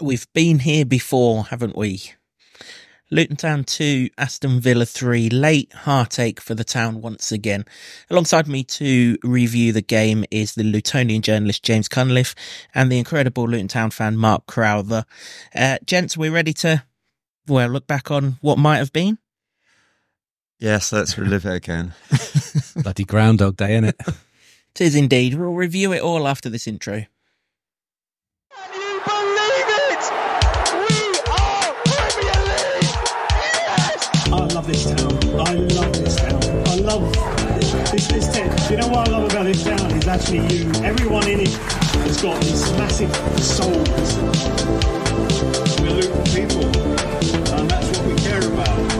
We've been here before, haven't we? Luton Town 2, Aston Villa 3. Late heartache for the town once again. Alongside me to review the game is the Lutonian journalist James Cunliffe and the incredible Luton Town fan Mark Crowther. Gents, we're ready to, well, look back on what might have been? Yes, let's relive it again. Bloody Groundhog Day, innit? It is indeed. We'll review it all after this intro. This town. I love this town. I love this town. You know what I love about this town is actually you. Everyone in it has got this massive soul. We're Luton people, and that's what we care about.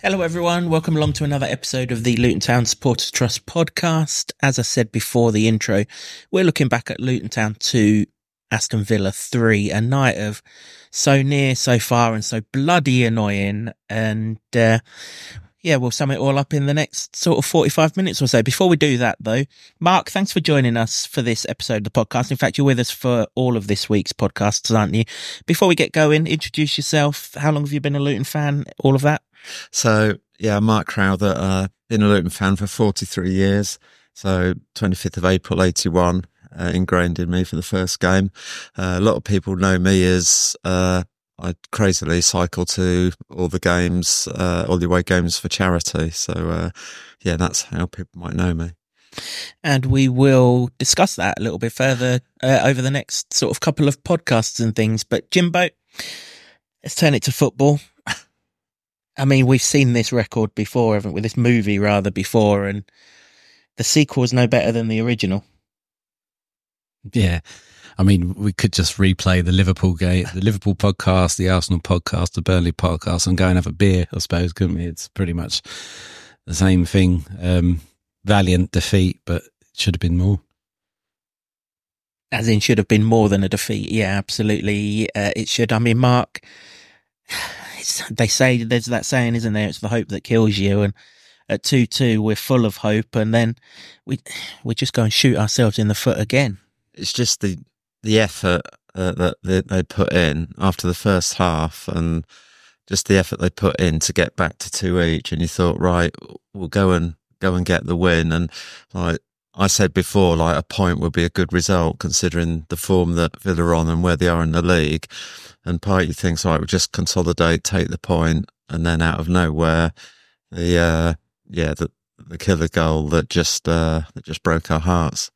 Hello everyone, welcome along to another episode of the Luton Town Supporters Trust podcast. As I said before the intro, we're looking back at Luton Town 2, Aston Villa 3, a night of so near, so far and so bloody annoying. And we'll sum it all up in the next sort of 45 minutes or so. Before we do that though, Mark, thanks for joining us for this episode of the podcast. In fact, you're with us for all of this week's podcasts, aren't you? Before we get going, introduce yourself. How long have you been a Luton fan? All of that. So, yeah, Mark Crowther, been a Luton fan for 43 years, so 25th of April, 81, ingrained in me for the first game. A lot of people know me as I crazily cycle to all the games, all the away games for charity, so that's how people might know me. And we will discuss that a little bit further over the next sort of couple of podcasts and things, but Jimbo, let's turn it to football. I mean, we've seen this record before, haven't we? This movie, rather, before, and the sequel is no better than the original. Yeah. I mean, we could just replay the Liverpool game, the Liverpool podcast, the Arsenal podcast, the Burnley podcast, and go and have a beer, I suppose, couldn't we? It's pretty much the same thing. Valiant defeat, but it should have been more. As in, should have been more than a defeat. Yeah, absolutely. It should. I mean, Mark... They say there's that saying, isn't there? It's the hope that kills you. And at 2-2, we're full of hope, and then we just go and shoot ourselves in the foot again. It's just the effort that they put in after the first half, and just the effort they put in to get back to 2 each. And you thought, right, we'll go and get the win. And like I said before, like a point would be a good result considering the form that Villa are on and where they are in the league. And part of you thinks, right, we'll just consolidate, take the point, and then out of nowhere, the killer goal that just broke our hearts.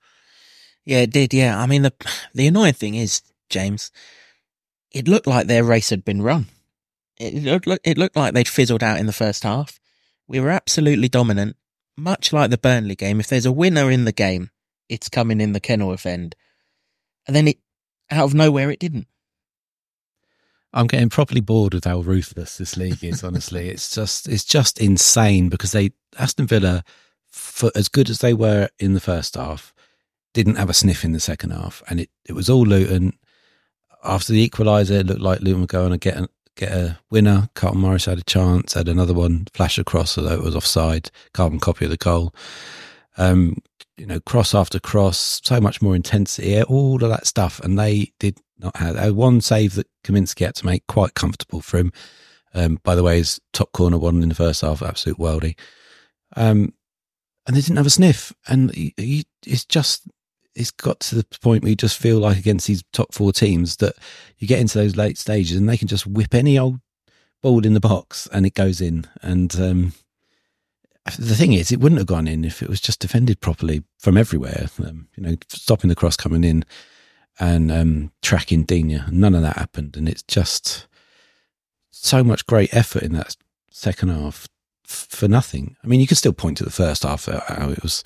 Yeah, it did. Yeah, I mean the annoying thing is, James, it looked like their race had been run. It looked like they'd fizzled out in the first half. We were absolutely dominant, much like the Burnley game. If there's a winner in the game, it's coming in the Kenilworth end, and then out of nowhere it didn't. I'm getting properly bored with how ruthless this league is, honestly. It's just insane because Aston Villa, for as good as they were in the first half, didn't have a sniff in the second half. And it was all Luton. After the equaliser, it looked like Luton would go on and get a winner. Carlton Morris had a chance, had another one, flash across, although it was offside, carbon copy of the goal. Cross after cross, so much more intensity, all of that stuff. And they did not have one save that Kaminsky had to make, quite comfortable for him. By the way, his top corner one in the first half, absolute worldie. And they didn't have a sniff. And it's got to the point where you just feel like against these top 4 teams that you get into those late stages and they can just whip any old ball in the box and it goes in. And, the thing is, it wouldn't have gone in if it was just defended properly from everywhere. Stopping the cross coming in and tracking Dina. None of that happened, and it's just so much great effort in that second half for nothing. I mean, you could still point to the first half how it was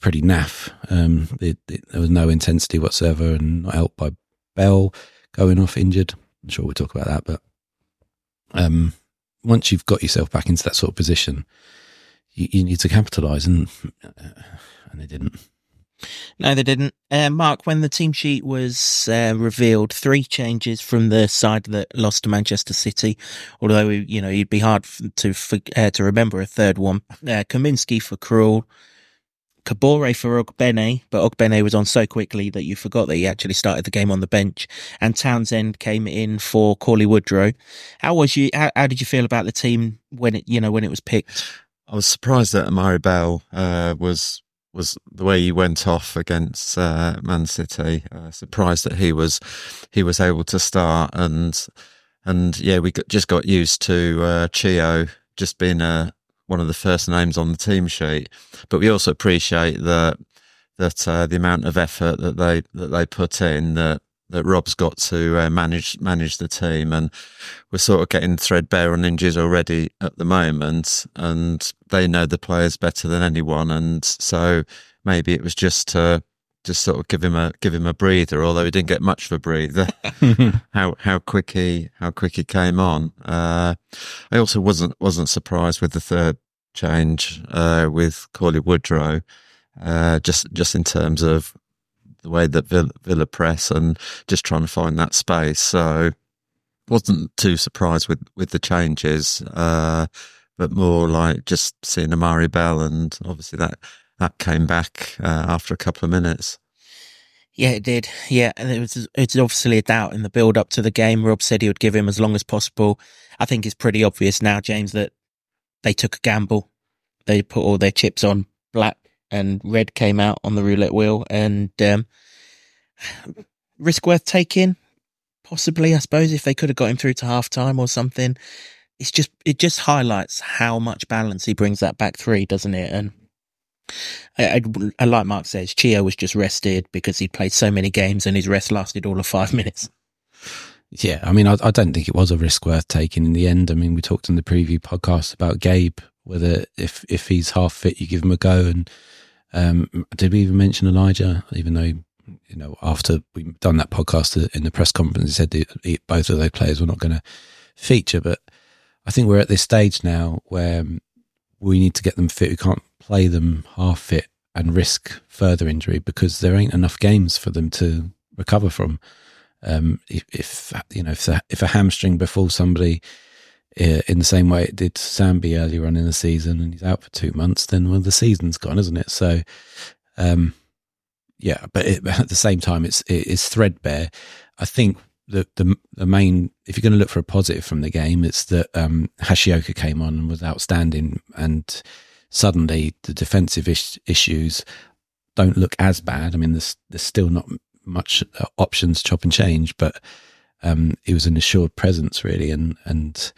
pretty naff. There was no intensity whatsoever, and not helped by Bell going off injured. I'm sure we'll talk about that, but. Once you've got yourself back into that sort of position, you need to capitalise, and they didn't. No, they didn't. Mark, when the team sheet was revealed, three changes from the side that lost to Manchester City, although, you know, you'd be hard to remember a third one. Kaminsky for Krul, Kaboré for Ogbene, but Ogbene was on so quickly that you forgot that he actually started the game on the bench, and Townsend came in for Corley Woodrow. How did you feel about the team when it was picked? I was surprised that Amari Bell was the way he went off against Man City. Surprised that he was able to start, and yeah, we just got used to Cheo just being one of the first names on the team sheet. But we also appreciate that the amount of effort that they put in, that Rob's got to manage the team, and we're sort of getting threadbare on injuries already at the moment, and they know the players better than anyone, and so maybe it was just to just sort of give him a breather, although he didn't get much of a breather. how quick he came on. I also wasn't surprised with the third change with Corley Woodrow, just in terms of the way that Villa press and just trying to find that space. So wasn't too surprised with the changes, but more like just seeing Amari Bell, and obviously that came back after a couple of minutes. Yeah, it did. Yeah, and it's obviously a doubt in the build-up to the game. Rob said he would give him as long as possible. I think it's pretty obvious now, James, that they took a gamble. They put all their chips on black, and red came out on the roulette wheel, and risk worth taking, possibly, I suppose, if they could have got him through to half-time or something. It just highlights how much balance he brings that back three, doesn't it? And I like Mark says, Cheo was just rested because he'd played so many games and his rest lasted all of 5 minutes. Yeah, I mean, I don't think it was a risk worth taking in the end. I mean, we talked in the preview podcast about Gabe, whether if he's half fit, you give him a go, and did we even mention Elijah? Even though, you know, after we've done that podcast in the press conference, he said both of those players were not going to feature. But I think we're at this stage now where we need to get them fit. We can't play them half fit and risk further injury because there ain't enough games for them to recover from. If a hamstring befalls somebody in the same way it did Sambi earlier on in the season, and he's out for 2 months, then well, the season's gone, isn't it? So, yeah. But at the same time, it's threadbare. I think the main, if you're going to look for a positive from the game, it's that Hashioka came on and was outstanding, and suddenly the defensive issues don't look as bad. I mean, there's still not much options, chop and change, but it was an assured presence, really, and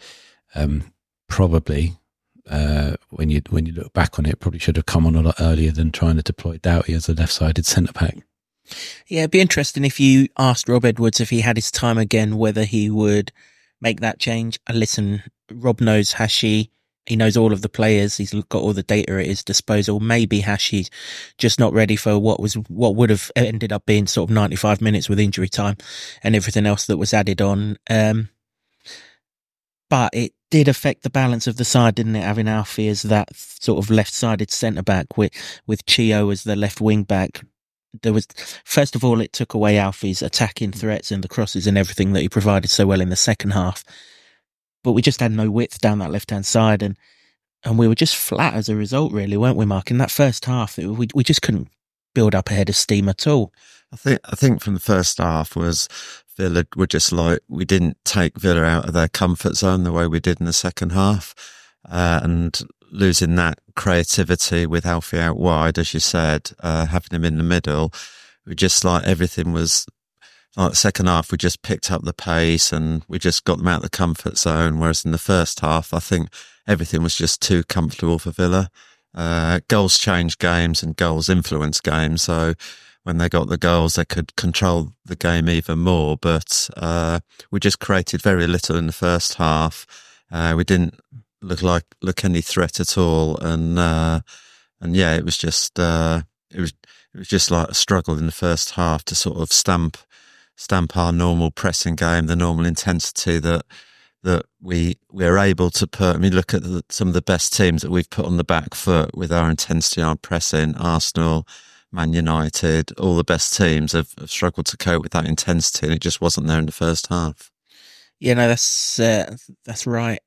probably when you look back on it, probably should have come on a lot earlier than trying to deploy Doughty as a left-sided centre-back. Yeah, it'd be interesting if you asked Rob Edwards if he had his time again, whether he would make that change. Listen, Rob knows Hashi. He knows all of the players. He's got all the data at his disposal. Maybe Hashi's just not ready for what would have ended up being sort of 95 minutes with injury time and everything else that was added on. But it did affect the balance of the side, didn't it? Having Alfie as that sort of left-sided centre-back with Cheo as the left wing-back. There was, first of all, it took away Alfie's attacking threats and the crosses and everything that he provided so well in the second half. But we just had no width down that left-hand side, and we were just flat as a result, really, weren't we, Mark? In that first half, we just couldn't build up a head of steam at all. I think from the first half was Villa were just like, we didn't take Villa out of their comfort zone the way we did in the second half, and losing that creativity with Alfie out wide, as you said, having him in the middle, we just like everything was... Like the second half, we just picked up the pace and we just got them out of the comfort zone. Whereas in the first half, I think everything was just too comfortable for Villa. Goals change games and goals influence games. So when they got the goals, they could control the game even more. But we just created very little in the first half. We didn't look any threat at all. And yeah, it was just it was just like a struggle in the first half to sort of stamp our normal pressing game, the normal intensity that we're able to put. I mean, look at some of the best teams that we've put on the back foot with our intensity, our pressing. Arsenal, Man United, all the best teams have struggled to cope with that intensity, and it just wasn't there in the first half. Yeah, no, that's right.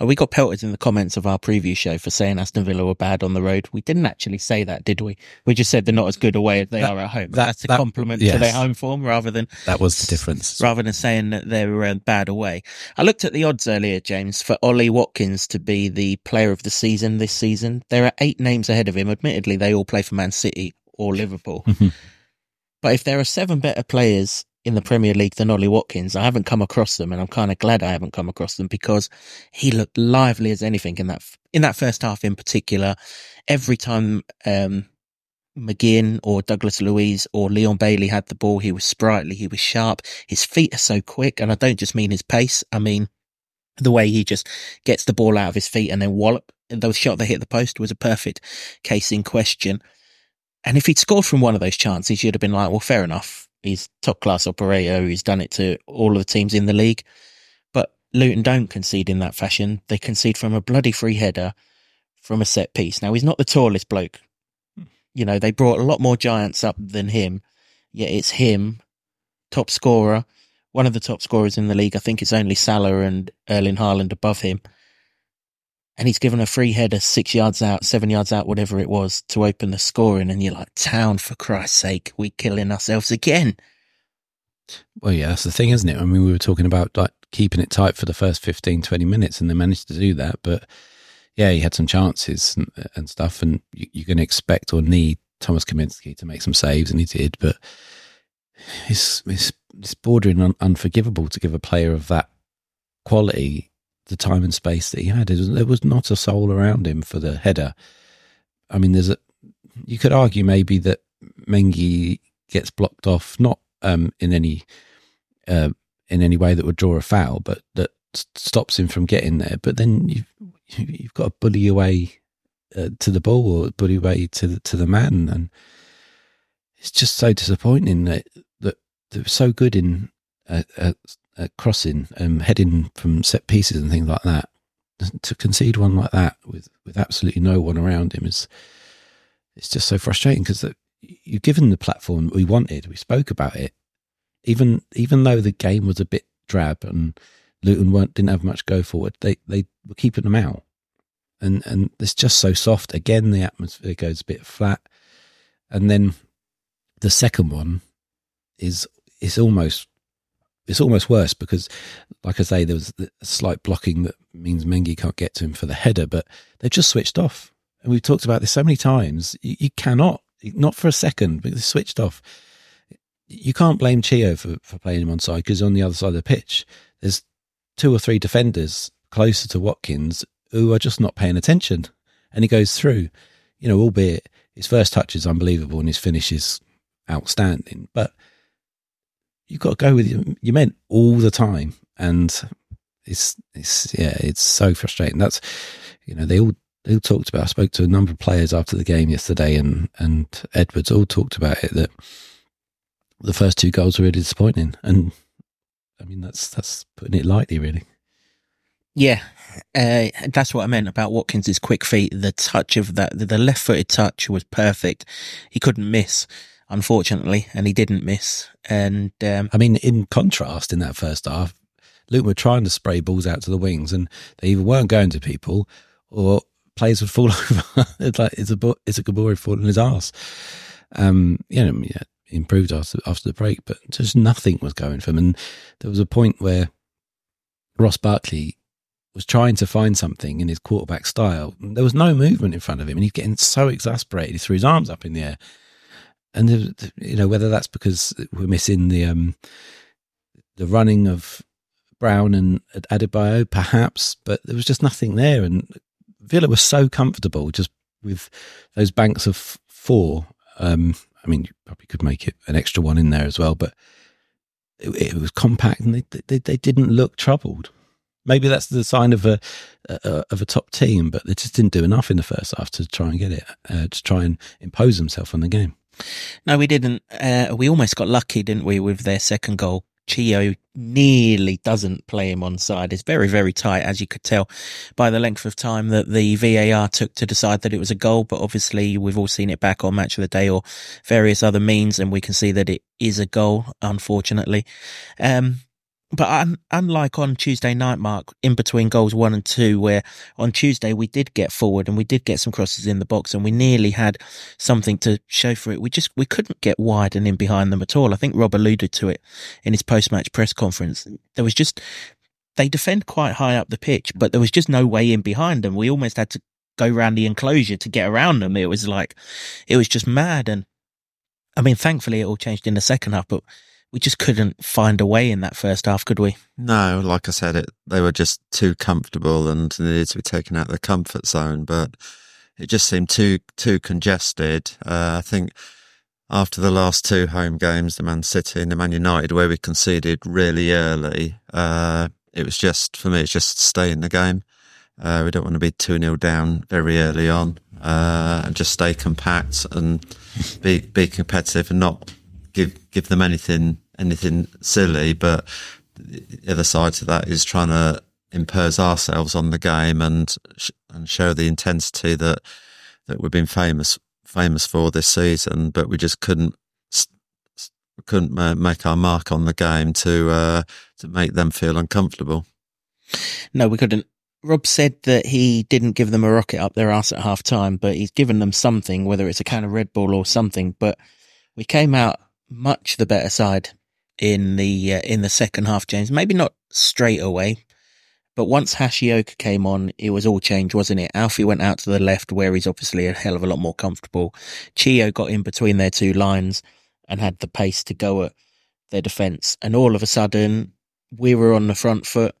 We got pelted in the comments of our preview show for saying Aston Villa were bad on the road. We didn't actually say that, did we? We just said they're not as good away as they are at home. That's a compliment to their home form, rather than that was the difference. Rather than saying that they were bad away. I looked at the odds earlier, James, for Ollie Watkins to be the player of the season this season. There are 8 names ahead of him. Admittedly, they all play for Man City or Liverpool. But if there are 7 better players in the Premier League than Ollie Watkins, I haven't come across them, and I'm kind of glad I haven't come across them, because he looked lively as anything in that first half in particular. Every time McGinn or Douglas Luiz or Leon Bailey had the ball, he was sprightly, he was sharp, his feet are so quick, and I don't just mean his pace, I mean the way he just gets the ball out of his feet and then wallop. And the shot that hit the post was a perfect case in question. And if he'd scored from one of those chances, you'd have been like, well, fair enough. He's top-class operator. He's done it to all of the teams in the league. But Luton don't concede in that fashion. They concede from a bloody free header from a set piece. Now, he's not the tallest bloke. You know, they brought a lot more giants up than him. Yet it's him, top scorer, one of the top scorers in the league. I think it's only Salah and Erling Haaland above him. And he's given a free header 6 yards out, 7 yards out, whatever it was, to open the scoring. And you're like, Town, for Christ's sake, we're killing ourselves again. Well, yeah, that's the thing, isn't it? I mean, we were talking about like keeping it tight for the first 15, 20 minutes, and they managed to do that. But yeah, he had some chances and stuff. And you're going to expect or need Thomas Kaminsky to make some saves, and he did. But it's bordering on unforgivable to give a player of that quality the time and space that he had. There was not a soul around him for the header. I mean, you could argue maybe that Mengi gets blocked off, not in any way that would draw a foul, but that stops him from getting there. But then you've got to bully away to the ball, or bully away to the man, and it's just so disappointing that they were so good in crossing and heading from set pieces and things like that. To concede one like that with absolutely no one around him is just so frustrating, because you've given the platform we wanted. We spoke about it, even though the game was a bit drab and Luton didn't have much go forward. They were keeping them out, and it's just so soft again. The atmosphere goes a bit flat, and then the second one is almost. It's almost worse because, like I say, there was a slight blocking that means Mengi can't get to him for the header, but they've just switched off. And we've talked about this so many times. You cannot, not for a second, but they switched off. You can't blame Cheo for playing him onside, because on the other side of the pitch, there's 2 or 3 defenders closer to Watkins who are just not paying attention. And he goes through, you know, albeit his first touch is unbelievable and his finish is outstanding. But you've got to go with your men all the time, and it's so frustrating. That's, you know, they all talked about. I spoke to a number of players after the game yesterday, and Edwards all talked about it, that the first 2 goals were really disappointing, and I mean that's putting it lightly, really. Yeah, that's what I meant about Watkins's quick feet. The touch of that, the left-footed touch was perfect. He couldn't miss. Unfortunately, and he didn't miss. And I mean, in contrast, in that first half, Luton were trying to spray balls out to the wings, and they either weren't going to people, or players would fall over. It's like it's a Kaboré falling his ass. You know, yeah, improved after the break, but just nothing was going for him. And there was a point where Ross Barkley was trying to find something in his quarterback style. There was no movement in front of him, and he's getting so exasperated. He threw his arms up in the air. And, you know, whether that's because we're missing the running of Brown and Adebayo, perhaps, but there was just nothing there. And Villa was so comfortable just with those banks of 4. I mean, you probably could make it an extra one in there as well, but it was compact, and they didn't look troubled. Maybe that's the sign of a top team, but they just didn't do enough in the first half to try and get it, to try and impose themselves on the game. No, we didn't. We almost got lucky, didn't we, with their second goal? Cheo nearly doesn't play him onside. It's very, very tight, as you could tell by the length of time that the VAR took to decide that it was a goal. But obviously we've all seen it back on Match of the Day or various other means, and we can see that it is a goal, unfortunately. But unlike on Tuesday night, Mark, in between goals 1 and 2, where on Tuesday we did get forward and we did get some crosses in the box and we nearly had something to show for it, we couldn't get wide and in behind them at all. I think Rob alluded to it in his post-match press conference. There was just, they defend quite high up the pitch, but there was just no way in behind them. We almost had to go round the enclosure to get around them. It was just mad. And I mean, thankfully it all changed in the second half, but we just couldn't find a way in that first half, could we? No, like I said, they were just too comfortable and needed to be taken out of their comfort zone. But it just seemed too congested. I think after the last two home games, the Man City and the Man United, where we conceded really early, it was just, for me, it's just stay in the game. We don't want to be 2-0 down very early on, and just stay compact and be competitive and not give them anything silly. But the other side to that is trying to impose ourselves on the game and show the intensity that we've been famous for this season. But we just couldn't make our mark on the game to make them feel uncomfortable. No, we couldn't. Rob said that he didn't give them a rocket up their arse at half time, but he's given them something, whether it's a can of Red Bull or something. But we came out much the better side in the second half, James. Maybe not straight away, but once Hashioka came on, it was all changed, wasn't it? Alfie went out to the left, where he's obviously a hell of a lot more comfortable. Cheo got in between their two lines and had the pace to go at their defence. And all of a sudden, we were on the front foot.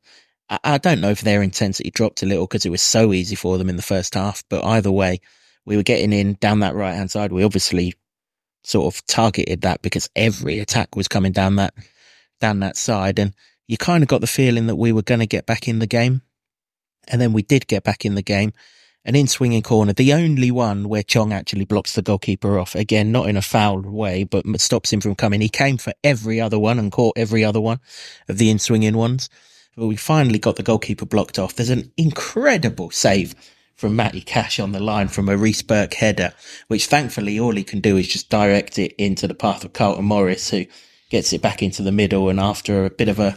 I don't know if their intensity dropped a little because it was so easy for them in the first half, but either way, we were getting in down that right-hand side. We obviously sort of targeted that because every attack was coming down that side, and you kind of got the feeling that we were going to get back in the game. And then we did get back in the game, and in swinging corner, the only one where Chong actually blocks the goalkeeper off, again not in a foul way, but stops him from coming. He came for every other one and caught every other one of the in swinging ones, but we finally got the goalkeeper blocked off. There's an incredible save from Matty Cash on the line from a Reece Burke header, which thankfully all he can do is just direct it into the path of Carlton Morris, who gets it back into the middle, and after a bit of a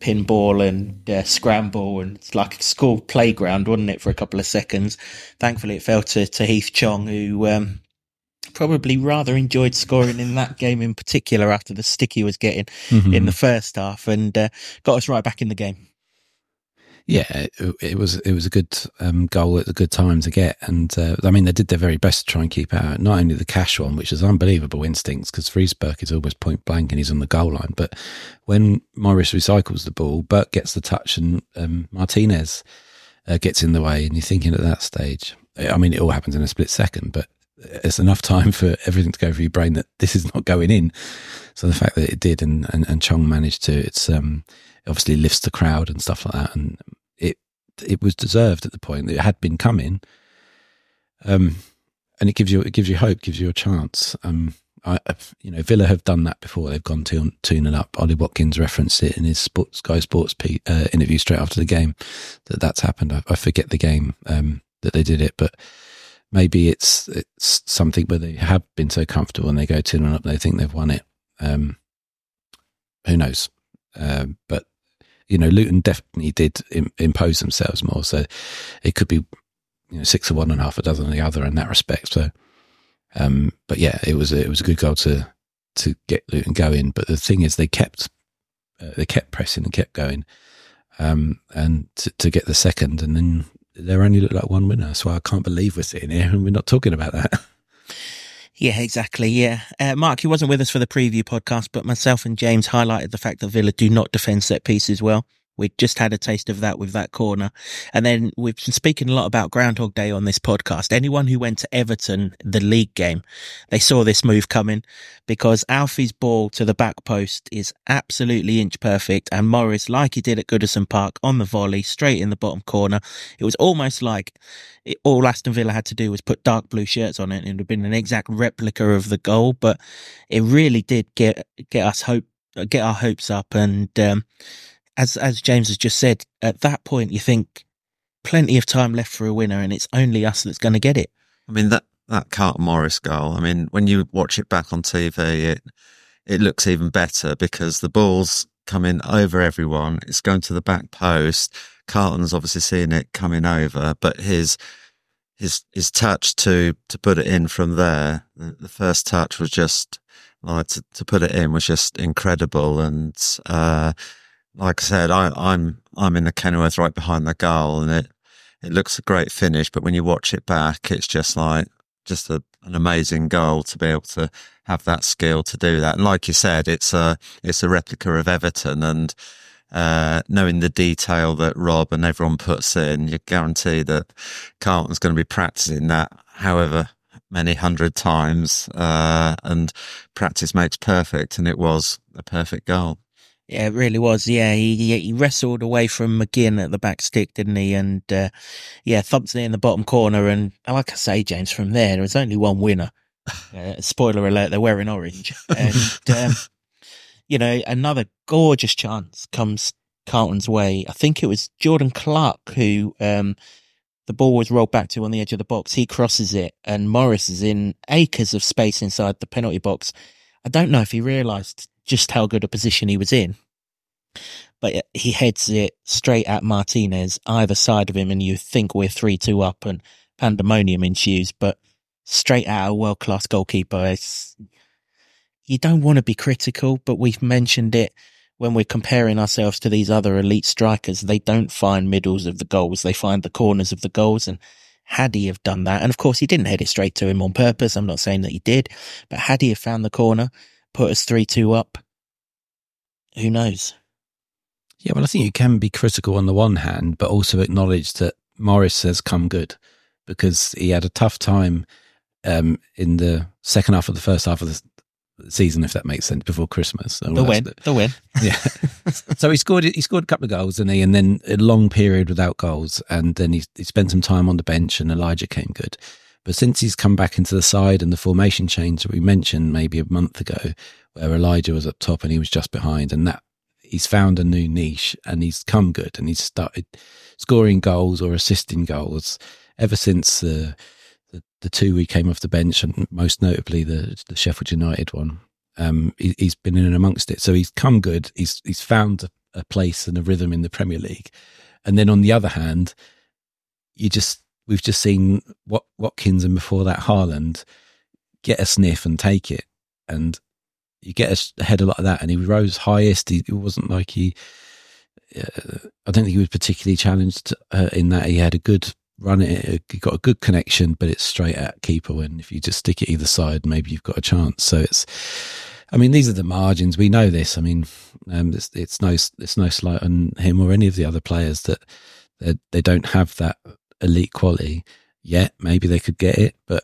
pinball and scramble, and it's like a school playground, wasn't it, for a couple of seconds. Thankfully it fell to Heath Chong, who probably rather enjoyed scoring in that game in particular after the stick he was getting in the first half, and got us right back in the game. Yeah, it was a good goal at a good time to get. And I mean, they did their very best to try and keep out not only the Cash one, which is unbelievable instincts because Reece Burke is always point blank and he's on the goal line. But when Morris recycles the ball, Burke gets the touch and Martinez gets in the way. And you're thinking at that stage, I mean, it all happens in a split second, but it's enough time for everything to go through your brain that this is not going in. So the fact that it did and Chong managed to, it's obviously lifts the crowd and stuff like that. And it was deserved at the point. It had been coming. And it gives you hope, gives you a chance. Villa have done that before. They've gone 2-0 up. Ollie Watkins referenced it in his Sky Sports interview straight after the game that's happened. I forget the game that they did it, but maybe it's something where they have been so comfortable and they go 2-0 up, they think they've won it. Who knows? But, you know, Luton definitely did impose themselves more. So it could be, you know, 6 of one and half a dozen of the other in that respect. So, but yeah, it was a good goal to get Luton going. But the thing is, they kept pressing and kept going, and to get the second, and then there only looked like one winner. So I can't believe we're sitting here and we're not talking about that. Yeah, exactly. Yeah. Mark, he wasn't with us for the preview podcast, but myself and James highlighted the fact that Villa do not defend set pieces well. We just had a taste of that with that corner. And then we've been speaking a lot about Groundhog Day on this podcast. Anyone who went to Everton, the league game, they saw this move coming because Alfie's ball to the back post is absolutely inch perfect. And Morris, like he did at Goodison Park on the volley, straight in the bottom corner. It was almost like all Aston Villa had to do was put dark blue shirts on it, and it would have been an exact replica of the goal. But it really did get us hope get our hopes up. And as James has just said, at that point, you think plenty of time left for a winner, and it's only us that's going to get it. I mean, that Carlton Morris goal, I mean, when you watch it back on TV, it looks even better because the ball's coming over everyone. It's going to the back post. Carlton's obviously seeing it coming over, but his touch to put it in from there, the first touch was just, like, to put it in was just incredible. And like I said, I'm in the Kenilworth right behind the goal, and it looks a great finish, but when you watch it back, it's just like an amazing goal to be able to have that skill to do that. And like you said, it's a replica of Everton, and knowing the detail that Rob and everyone puts in, you guarantee that Carlton's going to be practicing that however many hundred times, and practice makes perfect, and it was a perfect goal. Yeah, it really was. Yeah, he wrestled away from McGinn at the back stick, didn't he? And thumps it in the bottom corner. And like I say, James, from there was only one winner. Spoiler alert, they're wearing orange. And, another gorgeous chance comes Carlton's way. I think it was Jordan Clark who the ball was rolled back to on the edge of the box. He crosses it, and Morris is in acres of space inside the penalty box. I don't know if he realised just how good a position he was in, but he heads it straight at Martinez either side of him, and you think we're 3-2 up and pandemonium ensues, but straight at a world-class goalkeeper. You don't want to be critical, but we've mentioned it when we're comparing ourselves to these other elite strikers. They don't find middles of the goals, they find the corners of the goals. And had he have done that, and of course he didn't head it straight to him on purpose, I'm not saying that he did, but had he have found the corner, put us 3-2 up, who knows? Yeah, well, I think you can be critical on the one hand, but also acknowledge that Morris has come good, because he had a tough time in the second half of the first half of the season, if that makes sense, before Christmas. The win. Yeah. So he scored a couple of goals, didn't he? And then a long period without goals, and then he spent some time on the bench, and Elijah came good. But since he's come back into the side, and the formation change that we mentioned maybe a month ago, where Elijah was up top and he was just behind, and that he's found a new niche, and he's come good, and he's started scoring goals or assisting goals ever since the two we came off the bench, and most notably the Sheffield United one. He's been in and amongst it. So he's come good. He's found a place and a rhythm in the Premier League. And then on the other hand, we've just seen Watkins, and before that Haaland, get a sniff and take it. And you get ahead a lot of that. And he rose highest. It wasn't like I don't think he was particularly challenged in that. He had a good run at it. He got a good connection, but it's straight at keeper. And if you just stick it either side, maybe you've got a chance. So these are the margins. We know this. I mean, it's no slight on him or any of the other players that they don't have that elite quality yet. Maybe they could get it, but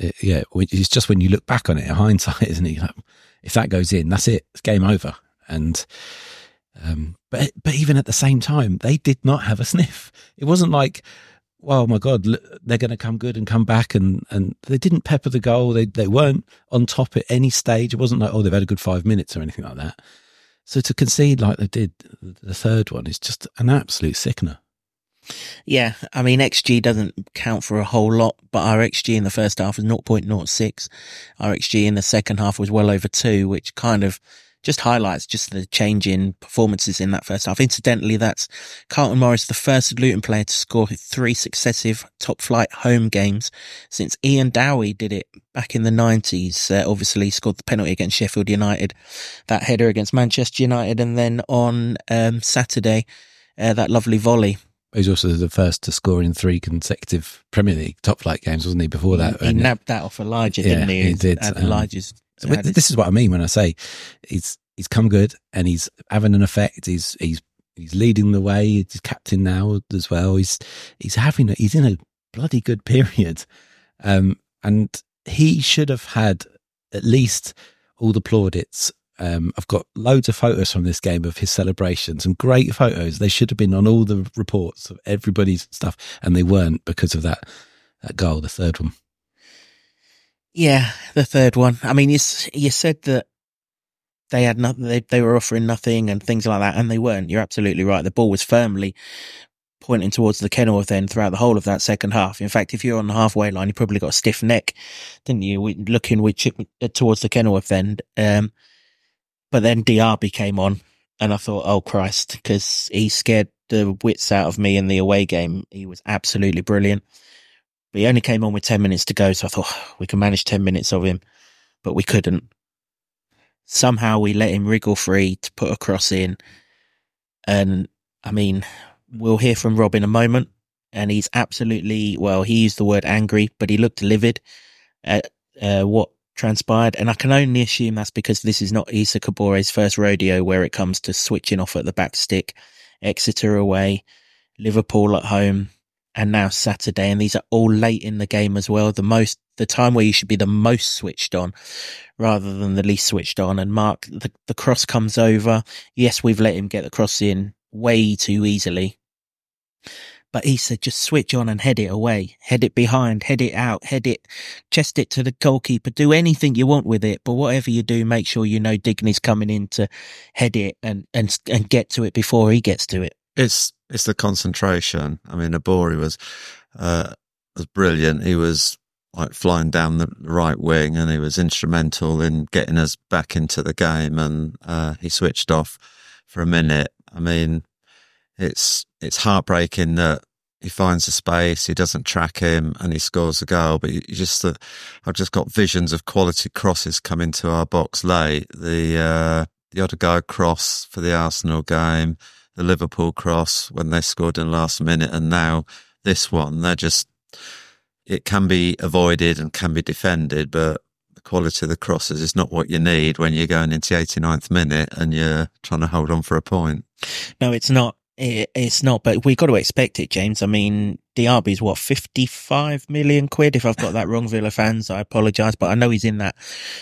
it's just when you look back on it in hindsight, isn't it? Like, if that goes in, that's it, it's game over. And but even at the same time, they did not have a sniff. It wasn't like, well, my god, look, they're going to come good and come back, and they didn't pepper the goal. They weren't on top at any stage. It wasn't like, oh, they've had a good 5 minutes or anything like that. So to concede like they did the third one is just an absolute sickener. Yeah, I mean, XG doesn't count for a whole lot, but our XG in the first half was 0.06. Our XG in the second half was well over 2, which kind of just highlights just the change in performances in that first half. Incidentally, that's Carlton Morris, the first Luton player to score 3 successive top-flight home games since Ian Dowie did it back in the 90s. Obviously, scored the penalty against Sheffield United, that header against Manchester United, and then on Saturday, that lovely volley. He's also the first to score in 3 consecutive Premier League top-flight games, wasn't he, before that? He nabbed that off Elijah, didn't he? Yeah, he did. This is what I mean when I say he's come good, and he's having an effect. He's leading the way. He's captain now as well. He's in a bloody good period. And he should have had at least all the plaudits. I've got loads of photos from this game of his celebrations, and great photos. They should have been on all the reports of everybody's stuff, and they weren't because of that goal, the third one. Yeah, the third one. I mean, you said that they had nothing, they were offering nothing and things like that, and they weren't. You're absolutely right. The ball was firmly pointing towards the Kenilworth end throughout the whole of that second half. In fact, if you're on the halfway line, you probably got a stiff neck, didn't you? Looking towards the Kenilworth end. But then Diaby came on, and I thought, oh Christ, because he scared the wits out of me in the away game. He was absolutely brilliant. But he only came on with 10 minutes to go, so I thought, we can manage 10 minutes of him, but we couldn't. Somehow we let him wriggle free to put a cross in. And I mean, we'll hear from Rob in a moment, and he's absolutely, well, he used the word angry, but he looked livid at what transpired. And I can only assume that's because this is not Issa Kabore's first rodeo where it comes to switching off at the back stick. Exeter away, Liverpool at home, and now Saturday, and these are all late in the game as well. The time where you should be the most switched on rather than the least switched on. And Mark, the cross comes over. Yes, we've let him get the cross in way too easily, but he said, just switch on and head it away, head it behind, head it out, head it, chest it to the goalkeeper, do anything you want with it. But whatever you do, make sure you know Digny's coming in to head it and get to it before he gets to it. It's the concentration. I mean, Adebayo was brilliant. He was like flying down the right wing, and he was instrumental in getting us back into the game. And he switched off for a minute. I mean, it's heartbreaking that he finds the space, he doesn't track him, and he scores a goal. But I've just got visions of quality crosses coming to our box late. The Odegaard cross for the Arsenal game, the Liverpool cross when they scored in the last minute, and now this one. It can be avoided and can be defended, but the quality of the crosses is not what you need when you're going into the 89th minute and you're trying to hold on for a point. No, it's not. It's not, but we've got to expect it, James. I mean, Diaby's what, 55 million quid? If I've got that wrong, Villa fans, I apologise, but I know he's in that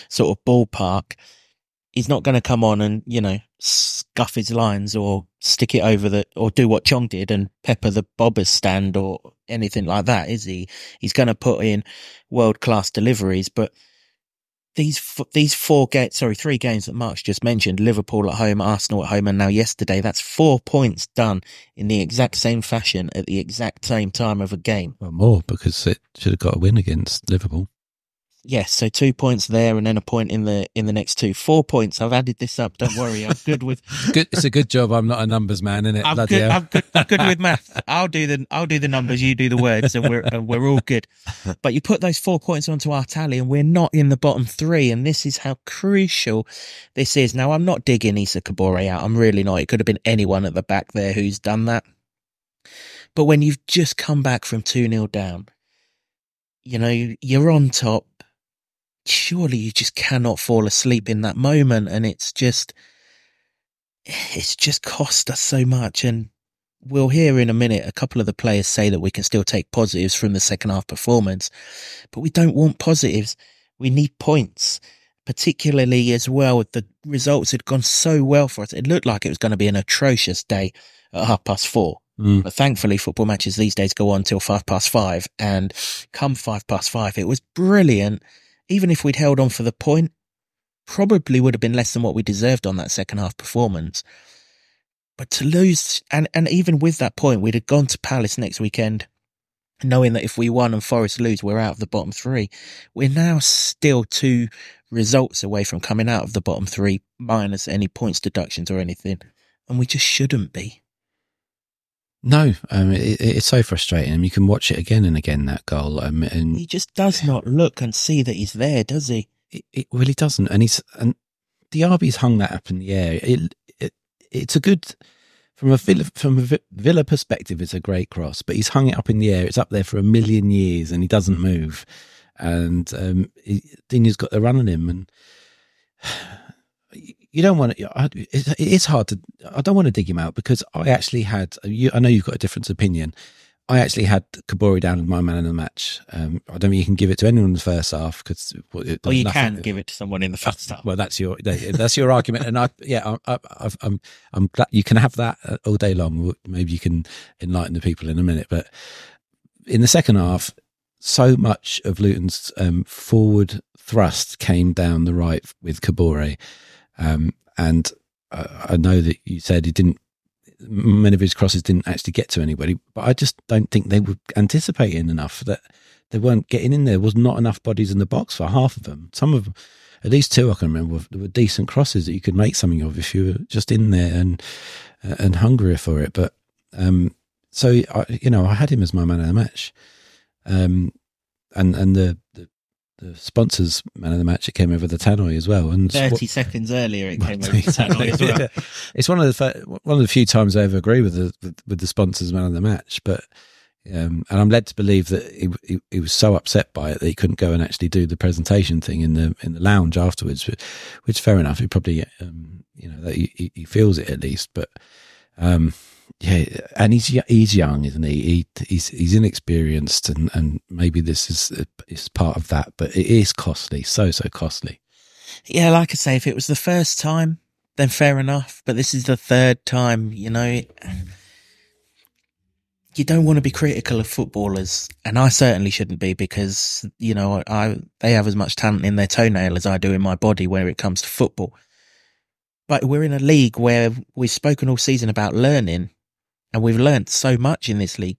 sort of ballpark. He's not going to come on and, scuff his lines or stick it over or do what Chong did and pepper the bobbers stand or anything like that, is he? He's going to put in world-class deliveries, but these three games that Mark's just mentioned, Liverpool at home, Arsenal at home, and now yesterday, that's 4 points done in the exact same fashion at the exact same time of a game. Well, more, because it should have got a win against Liverpool. Yes, so 2 points there and then a point in the next two. 4 points. I've added this up. Don't worry. I'm good with... It's a good job I'm not a numbers man, isn't it? I'm good with math. I'll do the numbers, you do the words, and we're all good. But you put those 4 points onto our tally and we're not in the bottom three, and this is how crucial this is. Now, I'm not digging Issa Kaboré out. I'm really not. It could have been anyone at the back there who's done that. But when you've just come back from 2-0 down, you're on top. Surely you just cannot fall asleep in that moment, and it's just cost us so much. And we'll hear in a minute a couple of the players say that we can still take positives from the second half performance, but we don't want positives, we need points, particularly as well with the results had gone so well for us. It looked like it was going to be an atrocious day at 4:30. But thankfully, football matches these days go on till 5:05, and come 5:05 it was brilliant. Even if we'd held on for the point, probably would have been less than what we deserved on that second half performance. But to lose, and even with that point, we'd have gone to Palace next weekend, knowing that if we won and Forest lose, we're out of the bottom three. We're now still 2 results away from coming out of the bottom three, minus any points deductions or anything. And we just shouldn't be. No, it's so frustrating. I mean, you can watch it again and again, that goal. And he just does not look and see that he's there, does he? It really doesn't. And Diaby's hung that up in the air. It's a good, from a Villa perspective, it's a great cross, but he's hung it up in the air. It's up there for a million years and he doesn't move. And Dini's got the run on him. And you don't want to, it is hard to, I don't want to dig him out because I actually had, I know you've got a different opinion. I actually had Kaboré down as my man in the match. I don't think you can give it to anyone in the first half because... Well, you can give it to someone in the first half. Well, that's your argument. And I'm glad you can have that all day long. Maybe you can enlighten the people in a minute. But in the second half, so much of Luton's forward thrust came down the right with Kaboré. And I know that you said he didn't, many of his crosses didn't actually get to anybody, but I just don't think they were anticipating enough, that they weren't getting in. There was not enough bodies in the box for half of them. Some of them, at least two I can remember, were decent crosses that you could make something of if you were just in there and hungrier for it. But so I had him as my man of the match, and the sponsors' man of the match, it came over the tannoy as well. And 30 seconds earlier, it came over the tannoy as well. Yeah. It's one of the few times I ever agree with the sponsors' man of the match, but. And I'm led to believe that he was so upset by it that he couldn't go and actually do the presentation thing in the lounge afterwards, which fair enough. He probably, that he feels it at least. But and he's young, isn't he? He's inexperienced, and maybe this is part of that. But it is costly, so costly. Yeah, like I say, if it was the first time, then fair enough. But this is the third time, You don't want to be critical of footballers, and I certainly shouldn't be, because they have as much talent in their toenail as I do in my body when it comes to football. But we're in a league where we've spoken all season about learning, and we've learnt so much in this league.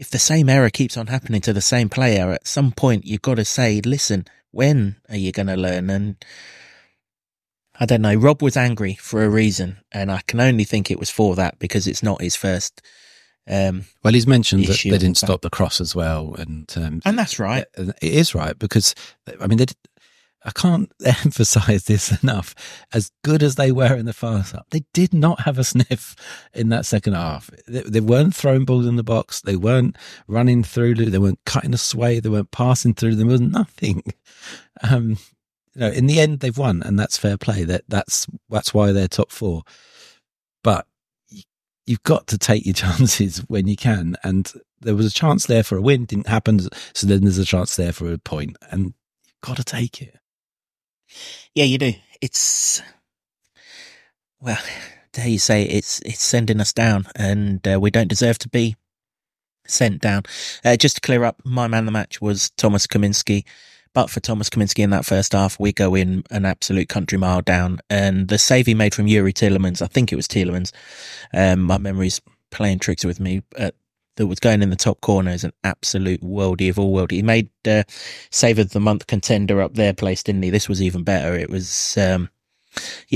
If the same error keeps on happening to the same player, at some point you've got to say, listen, when are you going to learn? And I don't know, Rob was angry for a reason, and I can only think it was for that, because it's not his first. Well, he's mentioned that they didn't stop the cross as well, and that's right. It is right, because I mean, I can't emphasise this enough. As good as they were in the first half, they did not have a sniff in that second half. They weren't throwing balls in the box. They weren't running through. They weren't cutting a sway. They weren't passing through. There was nothing. In the end, they've won, and that's fair play. That's why they're top four. But you've got to take your chances when you can. And there was a chance there for a win, didn't happen. So then there's a chance there for a point, and you've got to take it. Yeah, you do. It's, well, dare you say it's sending us down, and we don't deserve to be sent down. Just to clear up, my man of the match was Thomas Kaminsky. But for Thomas Kaminsky in that first half, we go in an absolute country mile down. And the save he made from Yuri Tielemans, I think it was Tielemans, my memory's playing tricks with me, that was going in the top corner, is an absolute worldie of all worldie. He made save of the month contender up there place, didn't he? This was even better. It was,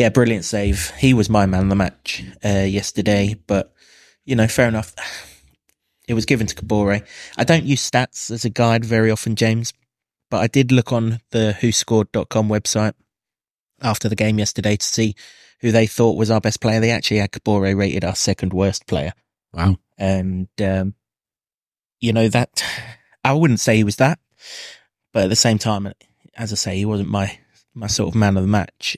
brilliant save. He was my man of the match yesterday. But, fair enough. It was given to Kaboré. I don't use stats as a guide very often, James. But I did look on the whoscored.com website after the game yesterday to see who they thought was our best player. They actually had Kaboré rated our second worst player. Wow. And, that I wouldn't say he was that, but at the same time, as I say, he wasn't my sort of man of the match.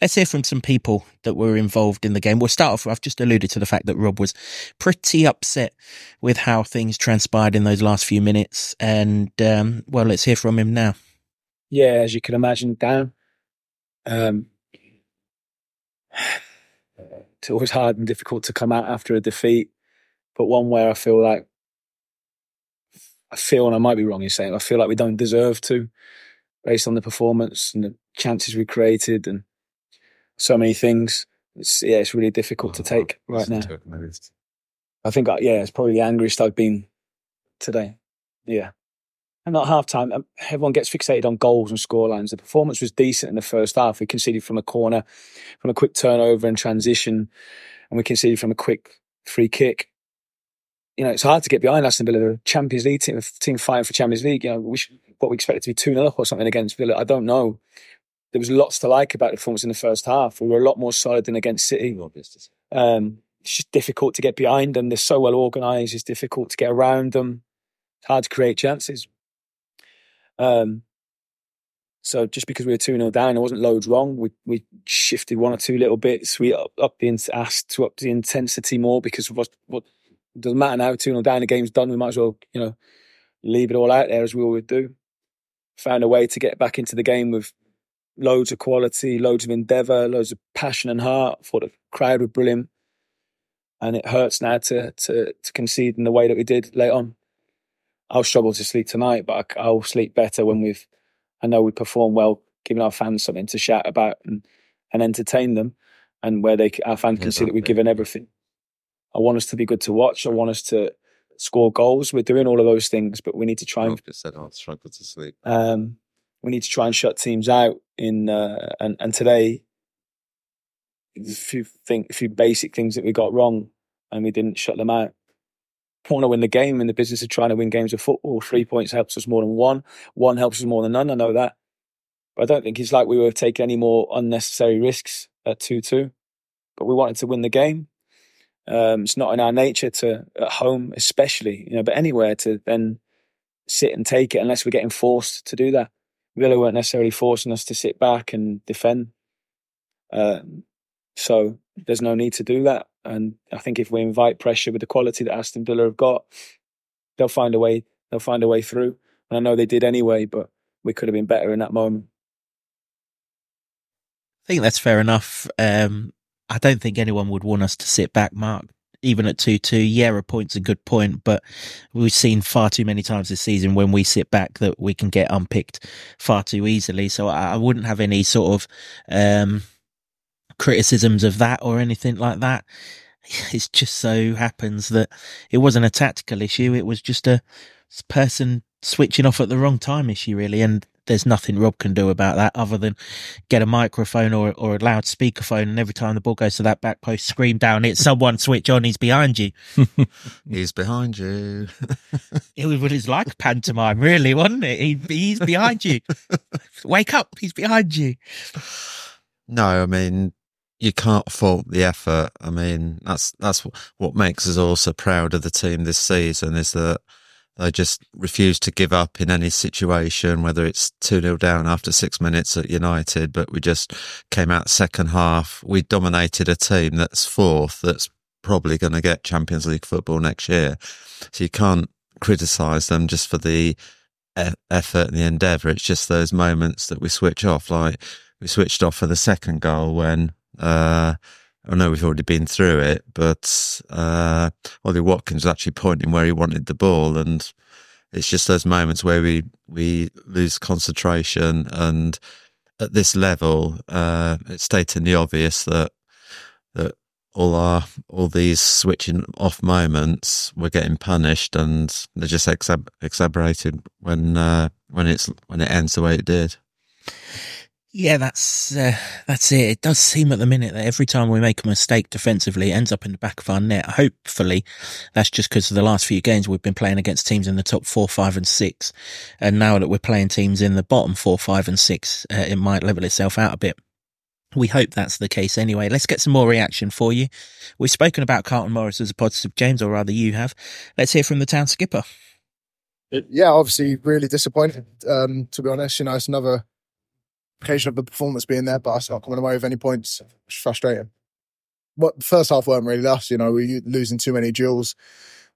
Let's hear from some people that were involved in the game. We'll start off with, I've just alluded to the fact that Rob was pretty upset with how things transpired in those last few minutes. And, let's hear from him now. Yeah, as you can imagine, down. It's always hard and difficult to come out after a defeat. But one where I feel like, and I might be wrong in saying, I feel like we don't deserve to, based on the performance and the chances we created and so many things. It's really difficult to take right now. I think, it's probably the angriest I've been today. Yeah. And at half-time, everyone gets fixated on goals and scorelines. The performance was decent in the first half. We conceded from a corner, from a quick turnover and transition, and we conceded from a quick free kick. It's hard to get behind Aston Villa, a Champions League team, a team fighting for Champions League. We expected to be 2-0 or something against Villa. I don't know. There was lots to like about the performance in the first half. We were a lot more solid than against City. It's just difficult to get behind them. They're so well organised. It's difficult to get around them. It's hard to create chances. So just because we were 2-0 down, it wasn't loads wrong. We shifted one or two little bits. We asked to up the intensity more, because it doesn't matter now, 2-0 down, the game's done. We might as well, leave it all out there, as we always do. Found a way to get back into the game with loads of quality, loads of endeavour, loads of passion and heart. Thought the crowd were brilliant, and it hurts now to concede in the way that we did late on. I'll struggle to sleep tonight, but I'll sleep better when I know we perform well, giving our fans something to shout about and and entertain them, and where they our fans can see that we've given everything. I want us to be good to watch. I want us to score goals. We're doing all of those things, but we need to try and. I struggle to sleep. We need to try and shut teams out in and today. A few basic things that we got wrong, and we didn't shut them out. I want to win the game. In the business of trying to win games of football, 3 points helps us more than one. One helps us more than none. I know that, but I don't think it's like we were taking any more unnecessary risks at 2-2. But we wanted to win the game. It's not in our nature to, at home especially, you know, but anywhere, to then sit and take it unless we're getting forced to do that. Villa weren't necessarily forcing us to sit back and defend. So there's no need to do that. And I think if we invite pressure with the quality that Aston Villa have got, they'll find a way. They'll find a way through. And I know they did anyway, but we could have been better in that moment. I think that's fair enough. I don't think anyone would want us to sit back, Mark, even at 2-2. Yeah, a point's a good point, but we've seen far too many times this season when we sit back that we can get unpicked far too easily. So I wouldn't have any sort of criticisms of that or anything like that. It just so happens that it wasn't a tactical issue. It was just a person switching off at the wrong time issue, really. And there's nothing Rob can do about that other than get a microphone or a loudspeakerphone, and every time the ball goes to that back post, scream down, it's someone, switch on, he's behind you. He's behind you. It was like pantomime, really, wasn't it? He's behind you. Wake up, he's behind you. No, I mean, you can't fault the effort. I mean, that's what makes us all so proud of the team this season, is that they just refuse to give up in any situation, whether it's 2-0 down after 6 minutes at United, but we just came out second half. We dominated a team that's fourth, that's probably going to get Champions League football next year. So you can't criticise them just for the effort and the endeavour. It's just those moments that we switch off. Like, we switched off for the second goal when... I know we've already been through it, but Ollie Watkins was actually pointing where he wanted the ball, and it's just those moments where we lose concentration. And at this level, it's stating the obvious that all these switching off moments, we're getting punished, and they're just exacerbated when it ends the way it did. Yeah, that's it. It does seem at the minute that every time we make a mistake defensively, it ends up in the back of our net. Hopefully, that's just because of the last few games we've been playing against teams in the top 4, 5 and 6. And now that we're playing teams in the bottom 4, 5 and 6, it might level itself out a bit. We hope that's the case anyway. Let's get some more reaction for you. We've spoken about Carlton Morris as a positive, James, or rather you have. Let's hear from the town skipper. Yeah, obviously really disappointed, to be honest. You know, it's another... of the performance being there, but us not coming away with any points, it's frustrating. But the first half weren't really us, you know, we were losing too many duels.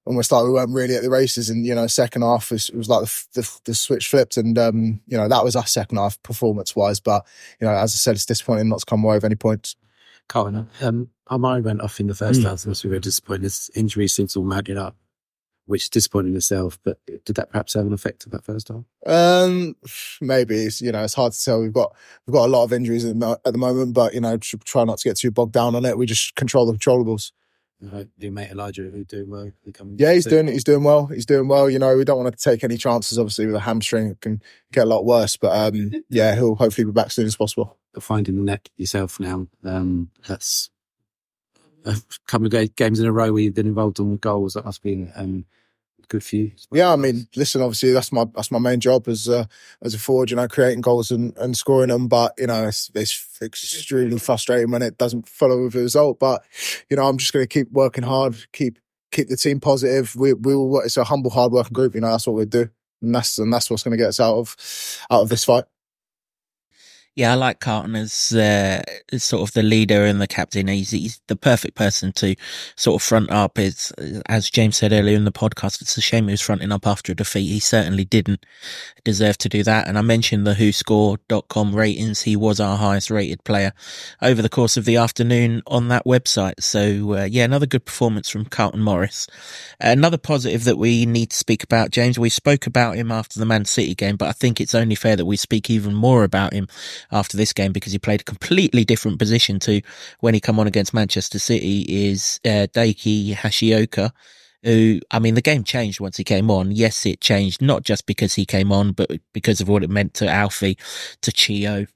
When we started, we weren't really at the races, and, you know, second half, it was like the switch flipped, and, you know, that was our second half performance-wise, but, you know, as I said, it's disappointing not to come away with any points. Carlton, Amari went off in the first half, so we were disappointed. His injuries seemed to all mounted up, which is disappointing itself, but did that perhaps have an effect of that first half? Maybe, you know, it's hard to tell. We've got a lot of injuries at the moment, but, you know, try not to get too bogged down on it. We just control the controllables. Your mate Elijah, who's doing well? Yeah, he's doing well. You know, we don't want to take any chances, obviously, with a hamstring. It can get a lot worse, but yeah, he'll hopefully be back soon as possible. But finding the net yourself now, that's a couple of games in a row where you've been involved in goals. That must be... good for you. Yeah, I mean, listen, obviously that's my main job as a forward, you know, creating goals and scoring them. But, you know, it's extremely frustrating when it doesn't follow with a result. But, you know, I'm just going to keep working hard, keep the team positive. We it's a humble, hard working group. You know, that's what we do, and that's what's going to get us out of this fight. Yeah, I like Carlton as sort of the leader and the captain. He's the perfect person to sort of front up. It's, as James said earlier in the podcast, it's a shame he was fronting up after a defeat. He certainly didn't deserve to do that. And I mentioned the WhoScore.com ratings. He was our highest rated player over the course of the afternoon on that website. So, yeah, another good performance from Carlton Morris. Another positive that we need to speak about, James, we spoke about him after the Man City game, but I think it's only fair that we speak even more about him after this game, because he played a completely different position to when he come on against Manchester City, is Daiki Hashioka, who, I mean, the game changed once he came on. Yes, it changed, not just because he came on, but because of what it meant to Alfie, to Cheo,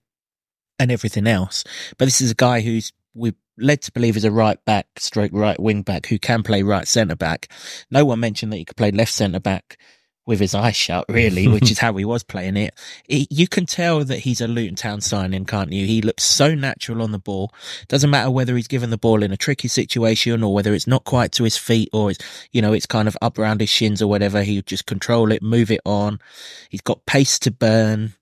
and everything else. But this is a guy who's, we're led to believe, is a right back stroke right wing back who can play right centre back. No one mentioned that he could play left centre back with his eyes shut, really, which is how he was playing it. You can tell that he's a Luton Town signing, can't you? He looks so natural on the ball. Doesn't matter whether he's given the ball in a tricky situation or whether it's not quite to his feet or it's, you know, it's kind of up around his shins or whatever. He'll just control it, move it on. He's got pace to burn.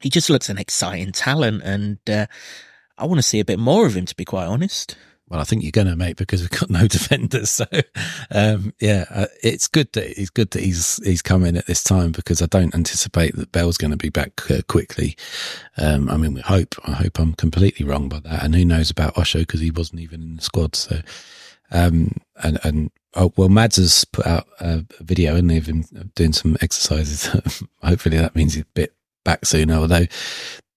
He just looks an exciting talent, and I want to see a bit more of him, to be quite honest. Well, I think you're going to, mate, because we've got no defenders. So, it's good that he's come in at this time, because I don't anticipate that Bell's going to be back quickly. I mean, we hope. I hope I'm completely wrong by that. And who knows about Osho, because he wasn't even in the squad. So, well, Mads has put out a video, hasn't he, of him doing some exercises. Hopefully, that means he's a bit back sooner. Although,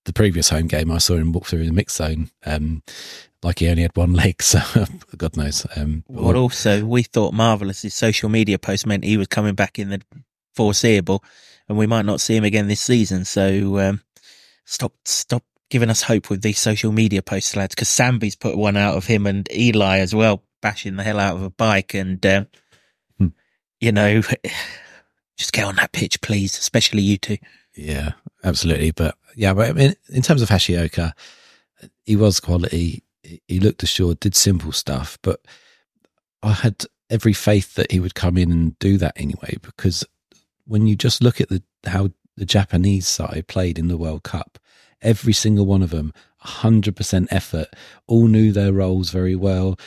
the previous home game, I saw him walk through the mix zone, like he only had one leg, so God knows. Well, also, we thought marvellous his social media post meant he was coming back in the foreseeable, and we might not see him again this season. So stop giving us hope with these social media posts, lads, because Sambi's put one out of him and Eli as well, bashing the hell out of a bike. And, you know, just get on that pitch, please, especially you two. Yeah, absolutely. But, yeah, but I mean, in terms of Hashioka, he was quality. He looked assured, did simple stuff, but I had every faith that he would come in and do that anyway, because when you just look at how the Japanese side played in the World Cup, every single one of them, 100% effort, all knew their roles very well.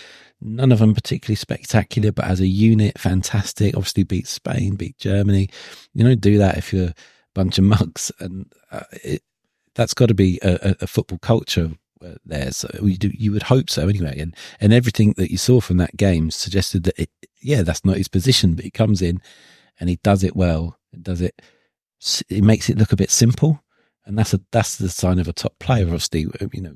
None of them particularly spectacular, but as a unit, fantastic. Obviously beat Spain, beat Germany. You don't do that if you're a bunch of mugs, and that's got to be a football culture there. So you would hope so anyway, and everything that you saw from that game suggested that that's not his position, but he comes in and he does it well. It makes it look a bit simple, and that's the sign of a top player. Obviously, you know,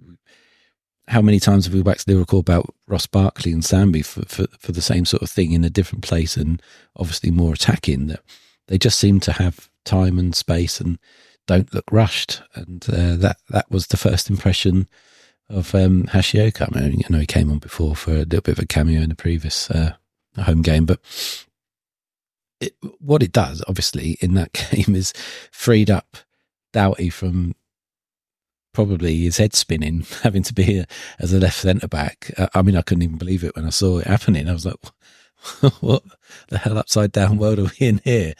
how many times have we waxed lyrical about Ross Barkley and Sambi for the same sort of thing in a different place, and obviously more attacking, that they just seem to have time and space and don't look rushed, and that was the first impression of Hashioka. I mean, you know, he came on before for a little bit of a cameo in the previous home game, but what it does, obviously, in that game is freed up Doughty from probably his head spinning, having to be here as a left centre-back. I mean, I couldn't even believe it when I saw it happening. I was like, what the hell upside-down world are we in here?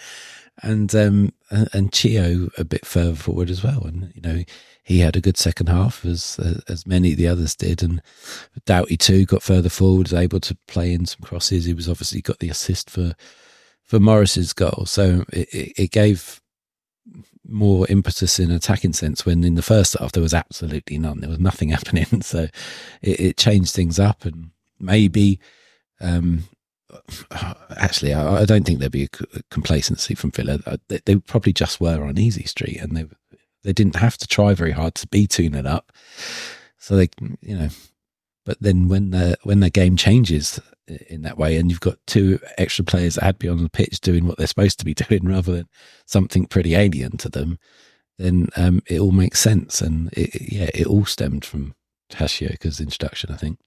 And Cheo a bit further forward as well, and you know, he had a good second half, as many of the others did, and Doughty too got further forward, was able to play in some crosses. He was obviously got the assist for Morris's goal, so it gave more impetus in attacking sense, when in the first half there was absolutely none, there was nothing happening. So it changed things up, and maybe actually, I don't think there'd be a complacency from Villa. They probably just were on easy street, and they didn't have to try very hard to be 2-0 up. So they, you know, but then when the game changes in that way, and you've got two extra players that had to be on the pitch doing what they're supposed to be doing rather than something pretty alien to them, then it all makes sense, and it all stemmed from Hashioka's introduction, I think.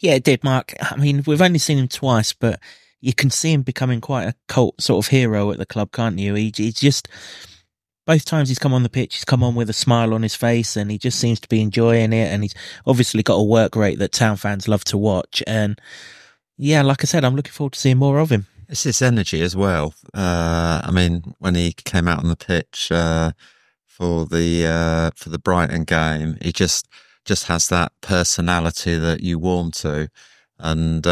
Yeah, it did, Mark. I mean, we've only seen him twice, but you can see him becoming quite a cult sort of hero at the club, can't you? He's just, both times he's come on the pitch, he's come on with a smile on his face, and he just seems to be enjoying it, and he's obviously got a work rate that Town fans love to watch. And yeah, like I said, I'm looking forward to seeing more of him. It's his energy as well. I mean, when he came out on the pitch for the Brighton game, he just has that personality that you warm to, and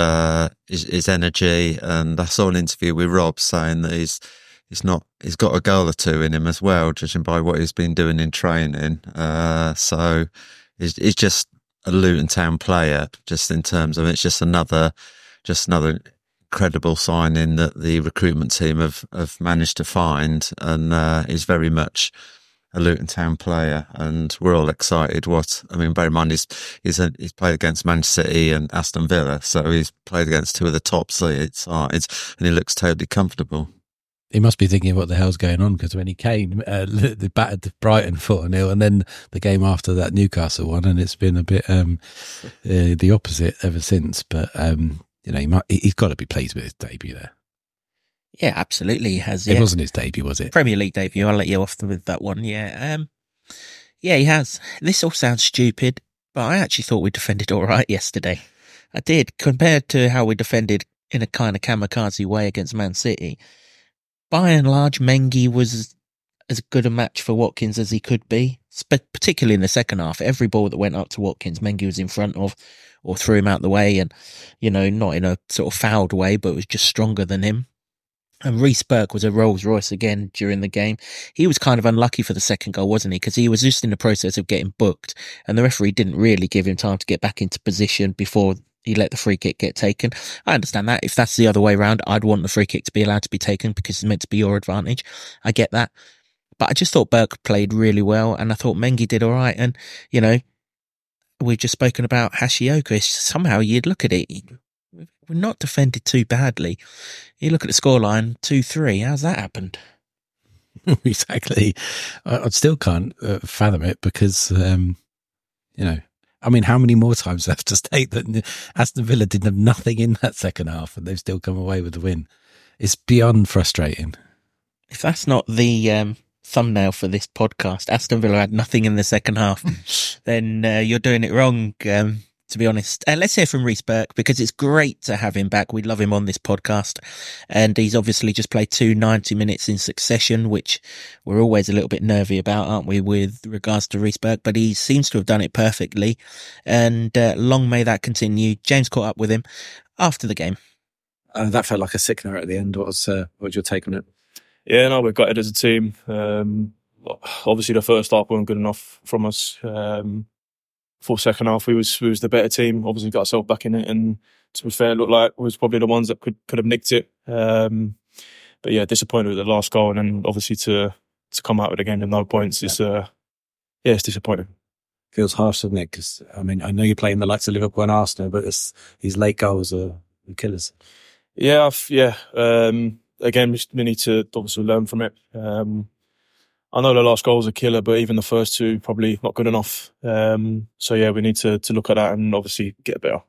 his energy. And I saw an interview with Rob saying that he's got a goal or two in him as well, judging by what he's been doing in training. So he's just a Luton Town player, just in terms of, it's just another incredible signing that the recruitment team have managed to find, and is very much a Luton Town player, and we're all excited. Bear in mind, he's played against Manchester City and Aston Villa, so he's played against two of the top sides, and he looks totally comfortable. He must be thinking what the hell's going on, because when he came, they battered Brighton 4-0, and then the game after that Newcastle won, and it's been a bit the opposite ever since. But he's got to be pleased with his debut there. Yeah, absolutely. He has. Yeah. It wasn't his debut, was it? Premier League debut. I'll let you off with that one. Yeah. He has. This all sounds stupid, but I actually thought we defended all right yesterday. I did, compared to how we defended in a kind of kamikaze way against Man City. By and large, Mengi was as good a match for Watkins as he could be, particularly in the second half. Every ball that went up to Watkins, Mengi was in front of or threw him out the way, and, not in a sort of fouled way, but was just stronger than him. And Reece Burke was a Rolls Royce again during the game. He was kind of unlucky for the second goal, wasn't he? Because he was just in the process of getting booked, and the referee didn't really give him time to get back into position before he let the free kick get taken. I understand that. If that's the other way around, I'd want the free kick to be allowed to be taken because it's meant to be your advantage. I get that. But I just thought Burke played really well, and I thought Mengi did all right. And, we've just spoken about Hashioka. Somehow you'd look at it. We're not defended too badly. You look at the scoreline, 2-3. How's that happened? Exactly. I still can't fathom it because, how many more times do I have to state that Aston Villa didn't have nothing in that second half and they've still come away with the win? It's beyond frustrating. If that's not the thumbnail for this podcast, Aston Villa had nothing in the second half, then you're doing it wrong. To be honest, let's hear from Reece Burke, because it's great to have him back. We love him on this podcast, and he's obviously just played two 90 minutes in succession, which we're always a little bit nervy about, aren't we, with regards to Reece Burke, but he seems to have done it perfectly, and long may that continue. James caught up with him after the game. That felt like a sickener at the end. What was your take on it? Yeah, no, we've got it as a team. Obviously the first half weren't good enough from us. For second half, we was the better team. Obviously, got ourselves back in it, and to be fair, looked like we was probably the ones that could have nicked it. But yeah, disappointed with the last goal, and then obviously to come out with the game with no points is it's disappointing. Feels harsh, doesn't it? Because I know you're playing the likes of Liverpool and Arsenal, but these late goals are the killers. Yeah, again, we need to obviously learn from it. I know the last goal was a killer, but even the first two probably not good enough. We need to look at that and obviously get better.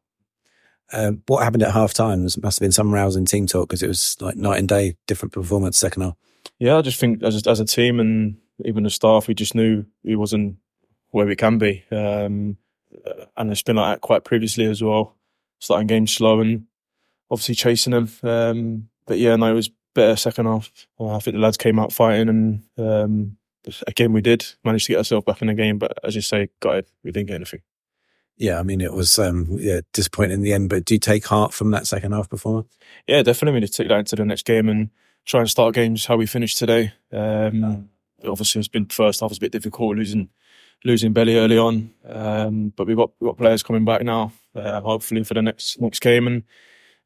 What happened at half time must have been some rousing team talk, because it was like night and day, different performance second half. Yeah, I just think as a team and even the staff, we just knew we wasn't where we can be. And it's been like that quite previously as well, starting games slow and obviously chasing them. It was better second half. Well, I think the lads came out fighting, and again we did manage to get ourselves back in the game, but as you say, we didn't get anything. Yeah, it was disappointing in the end, but do you take heart from that second half performance? Yeah, definitely. We need to take that into the next game and try and start games how we finished today. Obviously first half was a bit difficult, losing belly early on, but we've got players coming back now, hopefully for the next game. And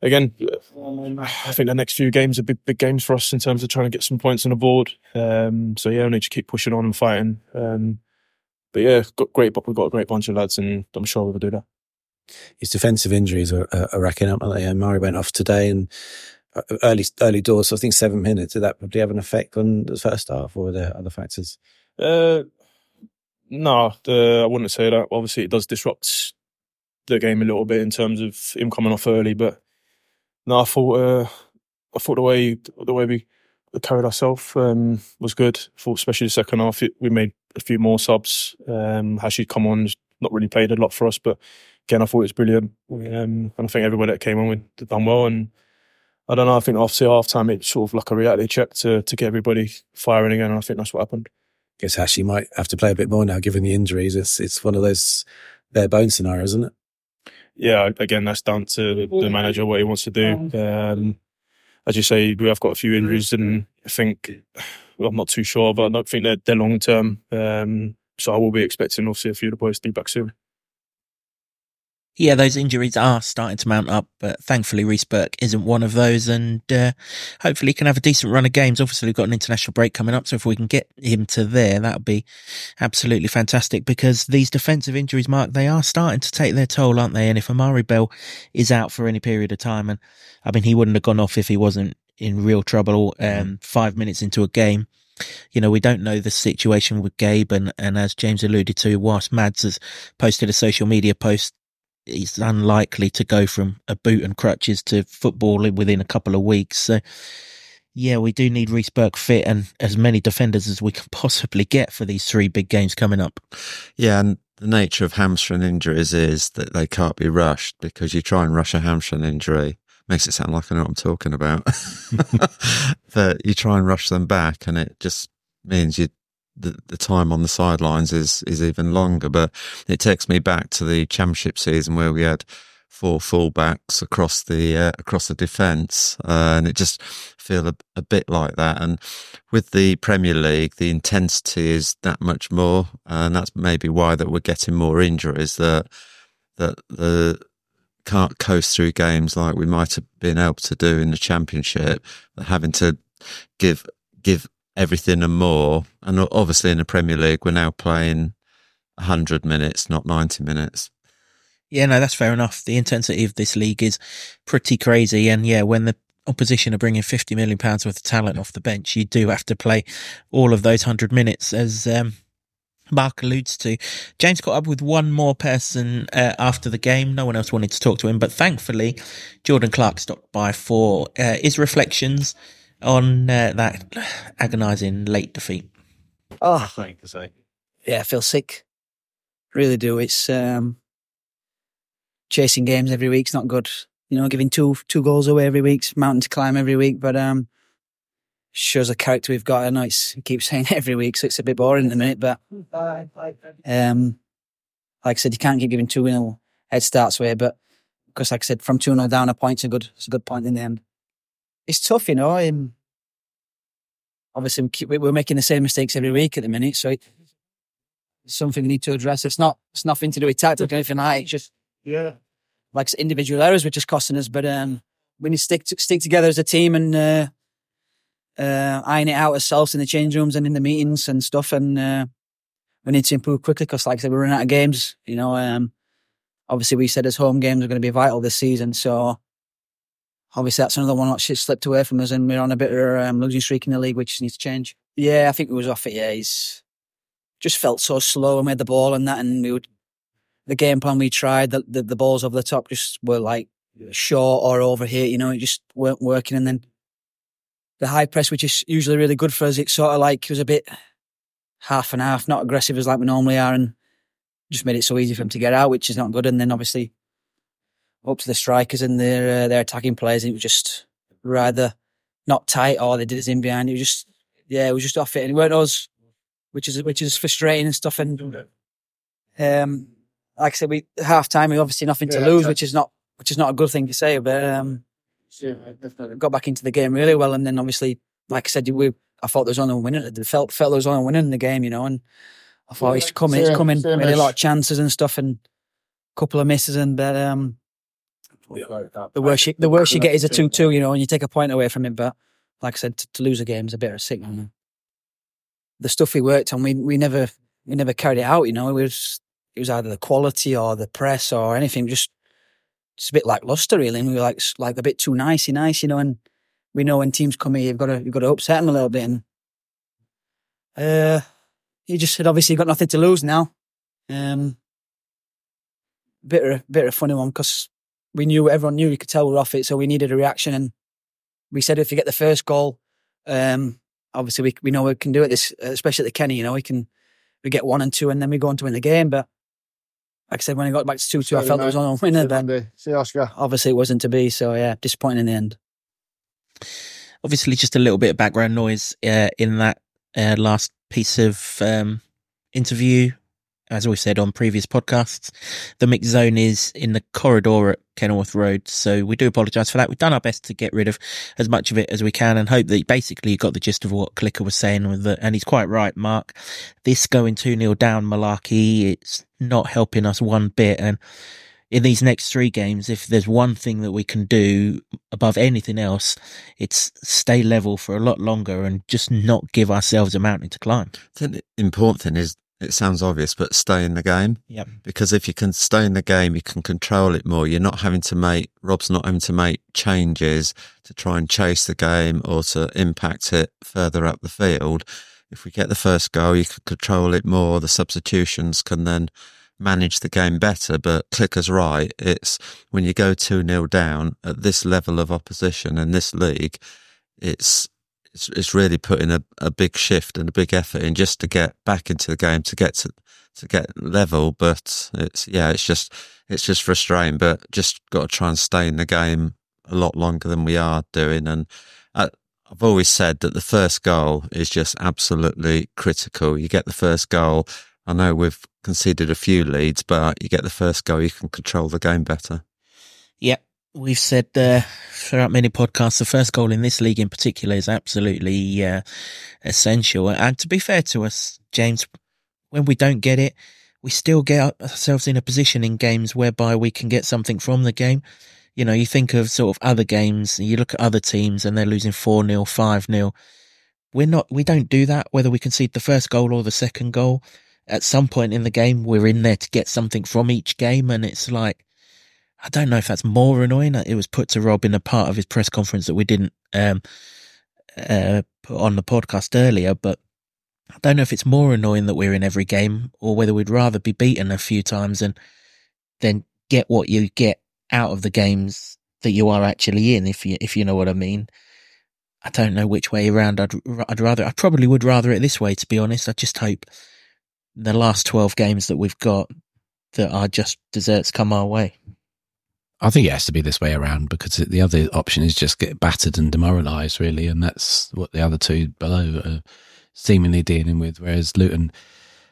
again, I think the next few games are big games for us in terms of trying to get some points on the board. We need to keep pushing on and fighting. We've got a great bunch of lads, and I'm sure we'll do that. His defensive injuries are racking up, aren't they? Amari went off today, and early doors, so I think 7 minutes. Did that probably have an effect on the first half, or were there other factors? No, I wouldn't say that. Obviously, it does disrupt the game a little bit in terms of him coming off early, but no, I thought the way we carried ourselves was good. I thought especially the second half, we made a few more subs. Hashi's come on, not really played a lot for us, but again, I thought it was brilliant. And I think everybody that came on, we'd done well. And I don't know, I think after half-time, it's sort of like a reality check to get everybody firing again, and I think that's what happened. I guess Hashi might have to play a bit more now, given the injuries. It's one of those bare-bones scenarios, isn't it? Yeah, again, that's down to the manager, what he wants to do. As you say, we have got a few injuries, and I think, I'm not too sure, but I don't think they're long term. So I will be expecting, obviously, a few of the boys to be back soon. Yeah, those injuries are starting to mount up, but thankfully Reece Burke isn't one of those, and hopefully can have a decent run of games. Obviously, we've got an international break coming up, so if we can get him to there, that would be absolutely fantastic, because these defensive injuries, Mark, they are starting to take their toll, aren't they? And if Amari Bell is out for any period of time, and I mean, he wouldn't have gone off if he wasn't in real trouble 5 minutes into a game. You know, we don't know the situation with Gabe, and as James alluded to, whilst Mads has posted a social media post, he's unlikely to go from a boot and crutches to football within a couple of weeks. So, yeah, we do need Reece Burke fit and as many defenders as we can possibly get for these three big games coming up. Yeah, and the nature of hamstring injuries is that they can't be rushed, because you try and rush a hamstring injury. Makes it sound like I know what I'm talking about. But you try and rush them back, and it just means the time on the sidelines is even longer. But it takes me back to the championship season where we had four fullbacks across the defence, and it just feel a bit like that. And with the Premier League, the intensity is that much more, and that's maybe why that we're getting more injuries that can't coast through games like we might have been able to do in the championship, having to give everything and more. And obviously in the Premier League, we're now playing 100 minutes, not 90 minutes. Yeah, no, that's fair enough. The intensity of this league is pretty crazy. And yeah, when the opposition are bringing £50 million worth of talent off the bench, you do have to play all of those 100 minutes, as Mark alludes to. James caught up with one more person after the game. No one else wanted to talk to him, but thankfully Jordan Clark stopped by for his reflections on that agonising late defeat. Oh, thank you, sake. Yeah, I feel sick. Really do. It's chasing games every week's not good. You know, giving two goals away every week's mountain to climb every week, but shows the character we've got. I know it's, we keep saying every week, so it's a bit boring at the minute, but like I said, you can't keep giving 2-0 head starts away, but because like I said, from 2-0 down, a point's a good point in the end. It's tough, you know. Obviously, we're making the same mistakes every week at the minute, so it's something we need to address. It's nothing to do with tactics or anything like that. It's just like individual errors which is costing us, but we need to stick together as a team and iron it out ourselves in the change rooms and in the meetings and stuff, and we need to improve quickly, because like I said, we're running out of games, you know. Obviously we said as home games are going to be vital this season, so obviously that's another one that shit slipped away from us, and we're on a bit of a losing streak in the league, which needs to change. Yeah, I think we was off it. Yeah, he's just felt so slow and we had the ball and that, and the game plan we tried, the balls over the top just were like short or over here, you know, it just weren't working. And then the high press, which is usually really good for us, it sort of like was a bit half and half, not aggressive as like we normally are, and just made it so easy for them to get out, which is not good. And then obviously up to the strikers and their attacking players, and it was just rather not tight, or they did us in behind. It was just, yeah, it was just off it, and it weren't us, which is frustrating and stuff. And like I said, we half time, we obviously nothing to lose, which is not a good thing to say, but. Yeah, got back into the game really well, and then obviously, like I said, I thought there was only one winner. I felt there was only one winner in the game, you know, and I thought it's coming. We had a lot of chances and stuff, and a couple of misses, and but the worst you get is a 2-2, you know, and you take a point away from it. But like I said, to lose a game is a bit of a sick one. The stuff we worked on, we never carried it out, you know. It was either the quality or the press or anything, just. It's a bit lackluster, really, and we were like a bit too nicey, you know. And we know when teams come here, you've got to upset them a little bit. And you just said, obviously, you've got nothing to lose now. Bit of a funny one, because everyone knew, you could tell we were off it, so we needed a reaction. And we said, if you get the first goal, obviously we know we can do it. This, especially at the Kenny, you know, we get 1 and 2, and then we go on to win the game, but. Like I said, when I got back to 2-2, I felt there was on a winner, but obviously it wasn't to be. So, yeah, disappointing in the end. Obviously, just a little bit of background noise in that last piece of interview. As we said on previous podcasts, the mix zone is in the corridor at Kenilworth Road, so we do apologise for that. We've done our best to get rid of as much of it as we can, and hope that basically you got the gist of what Clicker was saying with it. And he's quite right, Mark. This going 2-0 down malarkey, it's not helping us one bit, and in these next three games, if there's one thing that we can do above anything else, it's stay level for a lot longer and just not give ourselves a mountain to climb. I think the important thing is, it sounds obvious, but stay in the game. Yep. Because if you can stay in the game, you can control it more. You're not having to make, Rob's not having to make changes to try and chase the game or to impact it further up the field. If we get the first goal, you can control it more. The substitutions can then manage the game better. But Clicker's right. It's when you go 2-0 down at this level of opposition in this league, it's really putting a big shift and a big effort in just to get back into the game, to get to get level. But it's just frustrating. But just got to try and stay in the game a lot longer than we are doing. And I've always said that the first goal is just absolutely critical. You get the first goal. I know we've conceded a few leads, but you get the first goal, you can control the game better. Yep. Yeah. We've said throughout many podcasts, the first goal in this league in particular is absolutely essential. And to be fair to us, James, when we don't get it, we still get ourselves in a position in games whereby we can get something from the game. You know, you think of sort of other games, you look at other teams and they're losing 4-0, 5-0. We don't do that, whether we concede the first goal or the second goal. At some point in the game, we're in there to get something from each game, and it's like, I don't know if that's more annoying. It was put to Rob in a part of his press conference that we didn't put on the podcast earlier, but I don't know if it's more annoying that we're in every game or whether we'd rather be beaten a few times and then get what you get out of the games that you are actually in, if you know what I mean. I don't know which way around I probably would rather it this way, to be honest. I just hope the last 12 games that we've got that are just desserts come our way. I think it has to be this way around, because the other option is just get battered and demoralised, really, and that's what the other two below are seemingly dealing with, whereas Luton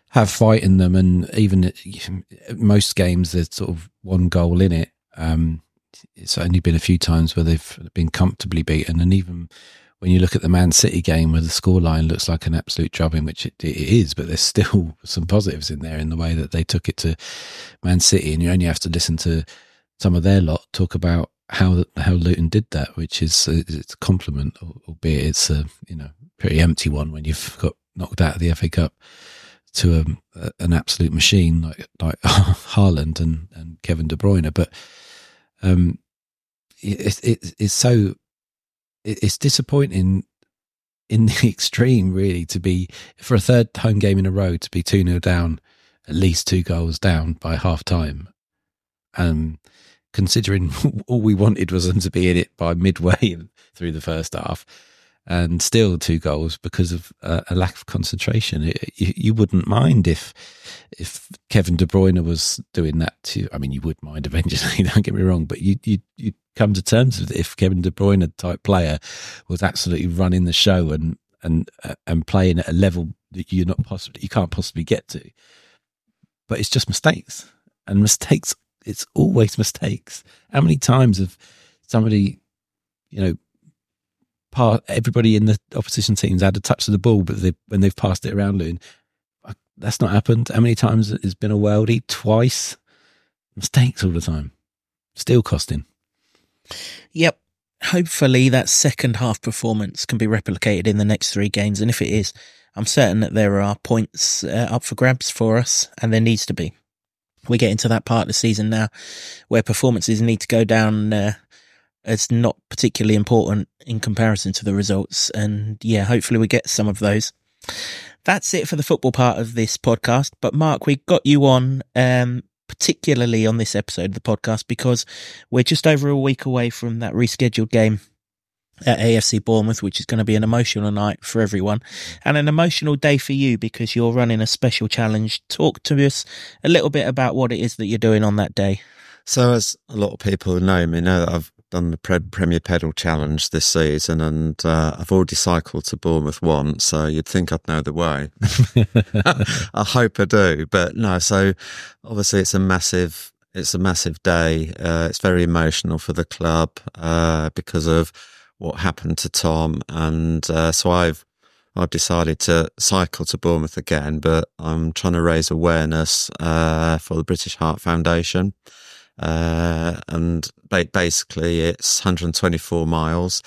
have fight in them, and even most games there's sort of one goal in it. It's only been a few times where they've been comfortably beaten, and even when you look at the Man City game where the scoreline looks like an absolute drubbing, which it is, but there's still some positives in there in the way that they took it to Man City, and you only have to listen to some of their lot talk about how Luton did that, which is it's a compliment, albeit it's a pretty empty one when you've got knocked out of the FA Cup to an absolute machine like Haaland and Kevin De Bruyne. But it's disappointing in the extreme, really, to be for a third home game in a row to be 2-0 down, at least two goals down by half time. Considering all we wanted was them to be in it by midway through the first half, and still two goals because of a lack of concentration. You wouldn't mind if Kevin De Bruyne was doing that too. I mean, you would mind eventually, don't get me wrong, but you'd come to terms with it if Kevin De Bruyne type player was absolutely running the show and playing at a level that you can't possibly get to. But it's just mistakes, and mistakes. It's always mistakes. How many times have somebody, everybody in the opposition team's had a touch of the ball, but when they've passed it around Luton, that's not happened. How many times it's been a worldie? Twice. Mistakes all the time. Still costing. Yep. Hopefully that second half performance can be replicated in the next three games. And if it is, I'm certain that there are points up for grabs for us, and there needs to be. We get into that part of the season now where performances need to go down as not particularly important in comparison to the results. And yeah, hopefully we get some of those. That's it for the football part of this podcast. But Mark, we got you on particularly on this episode of the podcast because we're just over a week away from that rescheduled game at AFC Bournemouth, which is going to be an emotional night for everyone and an emotional day for you because you're running a special challenge. Talk to us a little bit about what it is that you're doing on that day. So as a lot of people know me, know that I've done the Premier Pedal Challenge this season, and I've already cycled to Bournemouth once, so you'd think I'd know the way. I hope I do, but no, so obviously it's a massive day. It's very emotional for the club because of what happened to Tom, and so I've decided to cycle to Bournemouth again, but I'm trying to raise awareness for the British Heart Foundation. And basically it's 124 miles.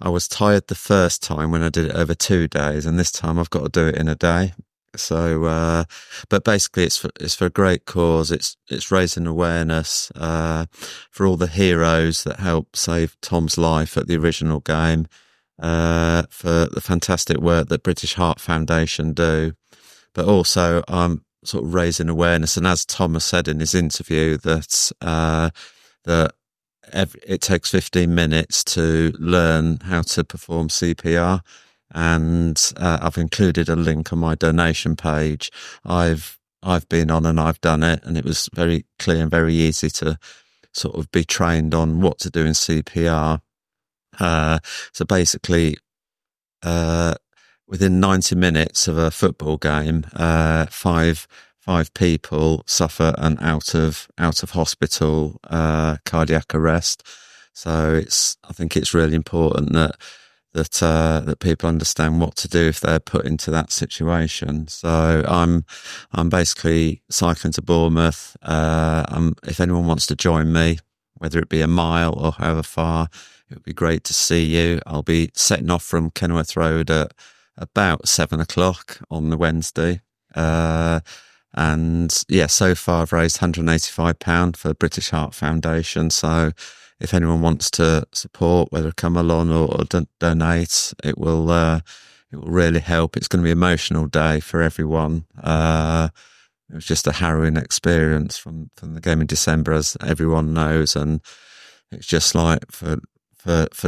I was tired the first time when I did it over 2 days, and this time I've got to do it in a day. So, but basically it's for a great cause. It's raising awareness, for all the heroes that helped save Tom's life at the original game, for the fantastic work that British Heart Foundation do. But also I'm sort of raising awareness. And as Tom has said in his interview, it takes 15 minutes to learn how to perform CPR. And I've included a link on my donation page. I've been on and I've done it, and it was very clear and very easy to sort of be trained on what to do in CPR. So basically, within 90 minutes of a football game, five people suffer an out of hospital cardiac arrest. So I think it's really important that people understand what to do if they're put into that situation. So I'm basically cycling to Bournemouth. If anyone wants to join me, whether it be a mile or however far, it would be great to see you. I'll be setting off from Kenilworth Road at about 7:00 on the Wednesday. So far I've raised £185 for the British Heart Foundation. So if anyone wants to support, whether come along or donate, it will really help. It's going to be an emotional day for everyone. It was just a harrowing experience from the game in December, as everyone knows, and it's just like for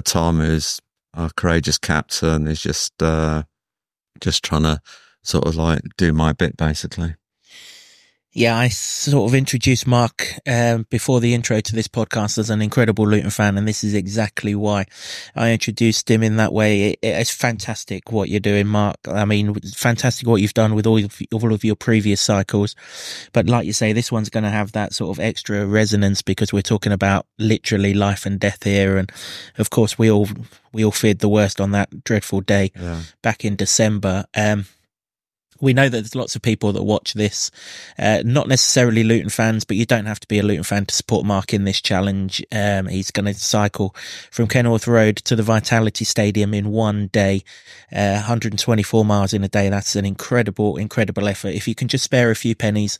Tom, who's our courageous captain, is just trying to sort of like do my bit, basically. Yeah, I sort of introduced Mark before the intro to this podcast as an incredible Luton fan, and this is exactly why I introduced him in that way. It's fantastic what you're doing, Mark. I mean, fantastic what you've done with all of your previous cycles. But like you say, this one's going to have that sort of extra resonance because we're talking about literally life and death here. And of course, we all feared the worst on that dreadful day back in December. We know that there's lots of people that watch this, not necessarily Luton fans, but you don't have to be a Luton fan to support Mark in this challenge. He's going to cycle from Kenilworth Road to the Vitality Stadium in 1 day, 124 miles in a day. That's an incredible, incredible effort. If you can just spare a few pennies,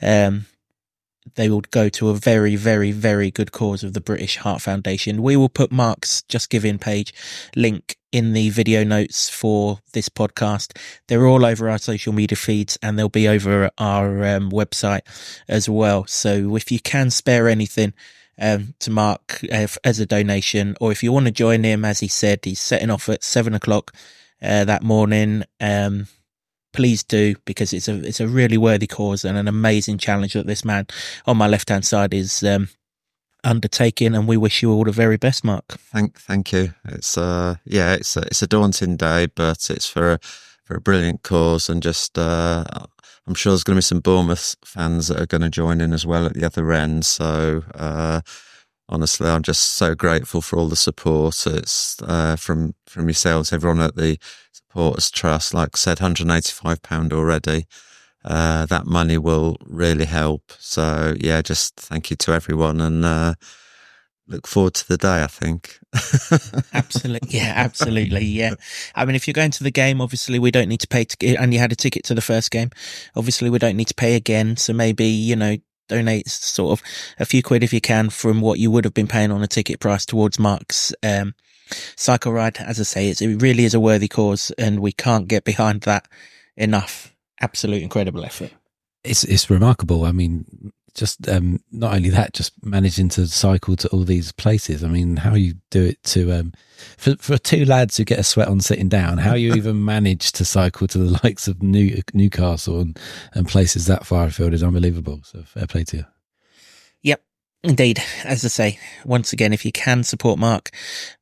they will go to a very, very, very good cause of the British Heart Foundation. We will put Mark's Just Giving page link in the video notes for this podcast. They're all over our social media feeds, and they'll be over our website as well. So if you can spare anything to Mark as a donation, or if you want to join him, as he said, he's setting off at 7:00 that morning. Please do, because it's a really worthy cause and an amazing challenge that this man on my left hand side is undertaking, and we wish you all the very best, Mark. Thank you. It's it's a daunting day, but it's for a brilliant cause, and just I'm sure there's going to be some Bournemouth fans that are going to join in as well at the other end. So honestly, I'm just so grateful for all the support. It's from yourselves, everyone at the Supporters Trust. Like I said, £185 already. That money will really help. So yeah, just thank you to everyone, and look forward to the day, I think. Absolutely. I mean, if you're going to the game, obviously we don't need to pay and you had a ticket to the first game. Obviously we don't need to pay again. So maybe, donate sort of a few quid if you can from what you would have been paying on a ticket price towards Mark's cycle ride. As I say, it really is a worthy cause, and we can't get behind that enough. Absolute incredible effort. It's remarkable. I mean, just not only that, just managing to cycle to all these places. I mean, how you do it to for two lads who get a sweat on sitting down, how you even manage to cycle to the likes of Newcastle and places that far afield is unbelievable. So fair play to you. Yep. Indeed. As I say, once again, if you can support Mark,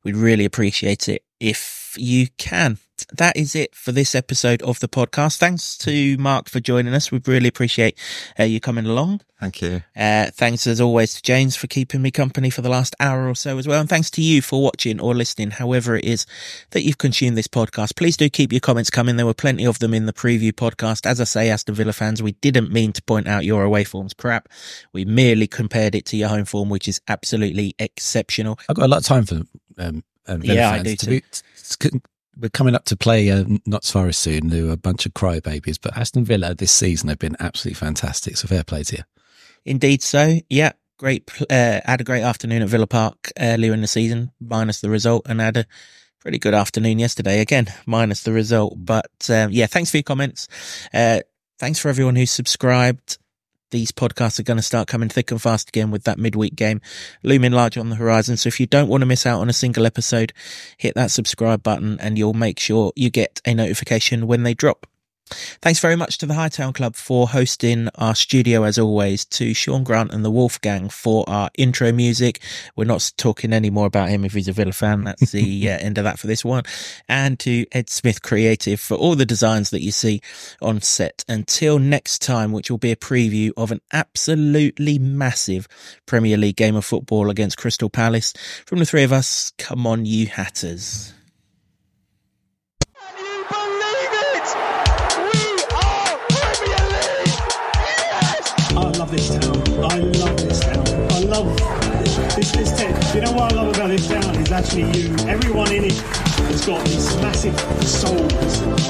we'd really appreciate it. If you can that is it for this episode of the podcast. Thanks to Mark for joining us. We really appreciate you coming along. Thank you. Thanks as always to James for keeping me company for the last hour or so as well. And thanks to you for watching or listening, however it is that you've consumed this podcast. Please do keep your comments coming. There were plenty of them in the preview podcast. As I say, Aston Villa fans, we didn't mean to point out your away form's crap. We merely compared it to your home form, which is absolutely exceptional. I've got a lot of time for Villa fans. I do too. We're coming up to play Notts Forest soon, who are a bunch of crybabies, but Aston Villa this season have been absolutely fantastic, so fair play to you. Indeed so, yeah. Great. Had a great afternoon at Villa Park earlier in the season, minus the result, and had a pretty good afternoon yesterday, again, minus the result. But yeah, thanks for your comments. Thanks for everyone who's subscribed. These podcasts are going to start coming thick and fast again with that midweek game looming large on the horizon. So if you don't want to miss out on a single episode, hit that subscribe button and you'll make sure you get a notification when they drop. Thanks very much to the Hightown Club for hosting our studio as always, to Sean Grant and the Wolf Gang for our intro music. We're not talking any more about him if he's a Villa fan. That's the end of that for this one. And to Ed Smith Creative for all the designs that you see on set. Until next time, which will be a preview of an absolutely massive Premier League game of football against Crystal Palace. From the three of us, come on you Hatters. I love this town. I love this town. You know what I love about this town is actually you. Everyone in it has got these massive souls.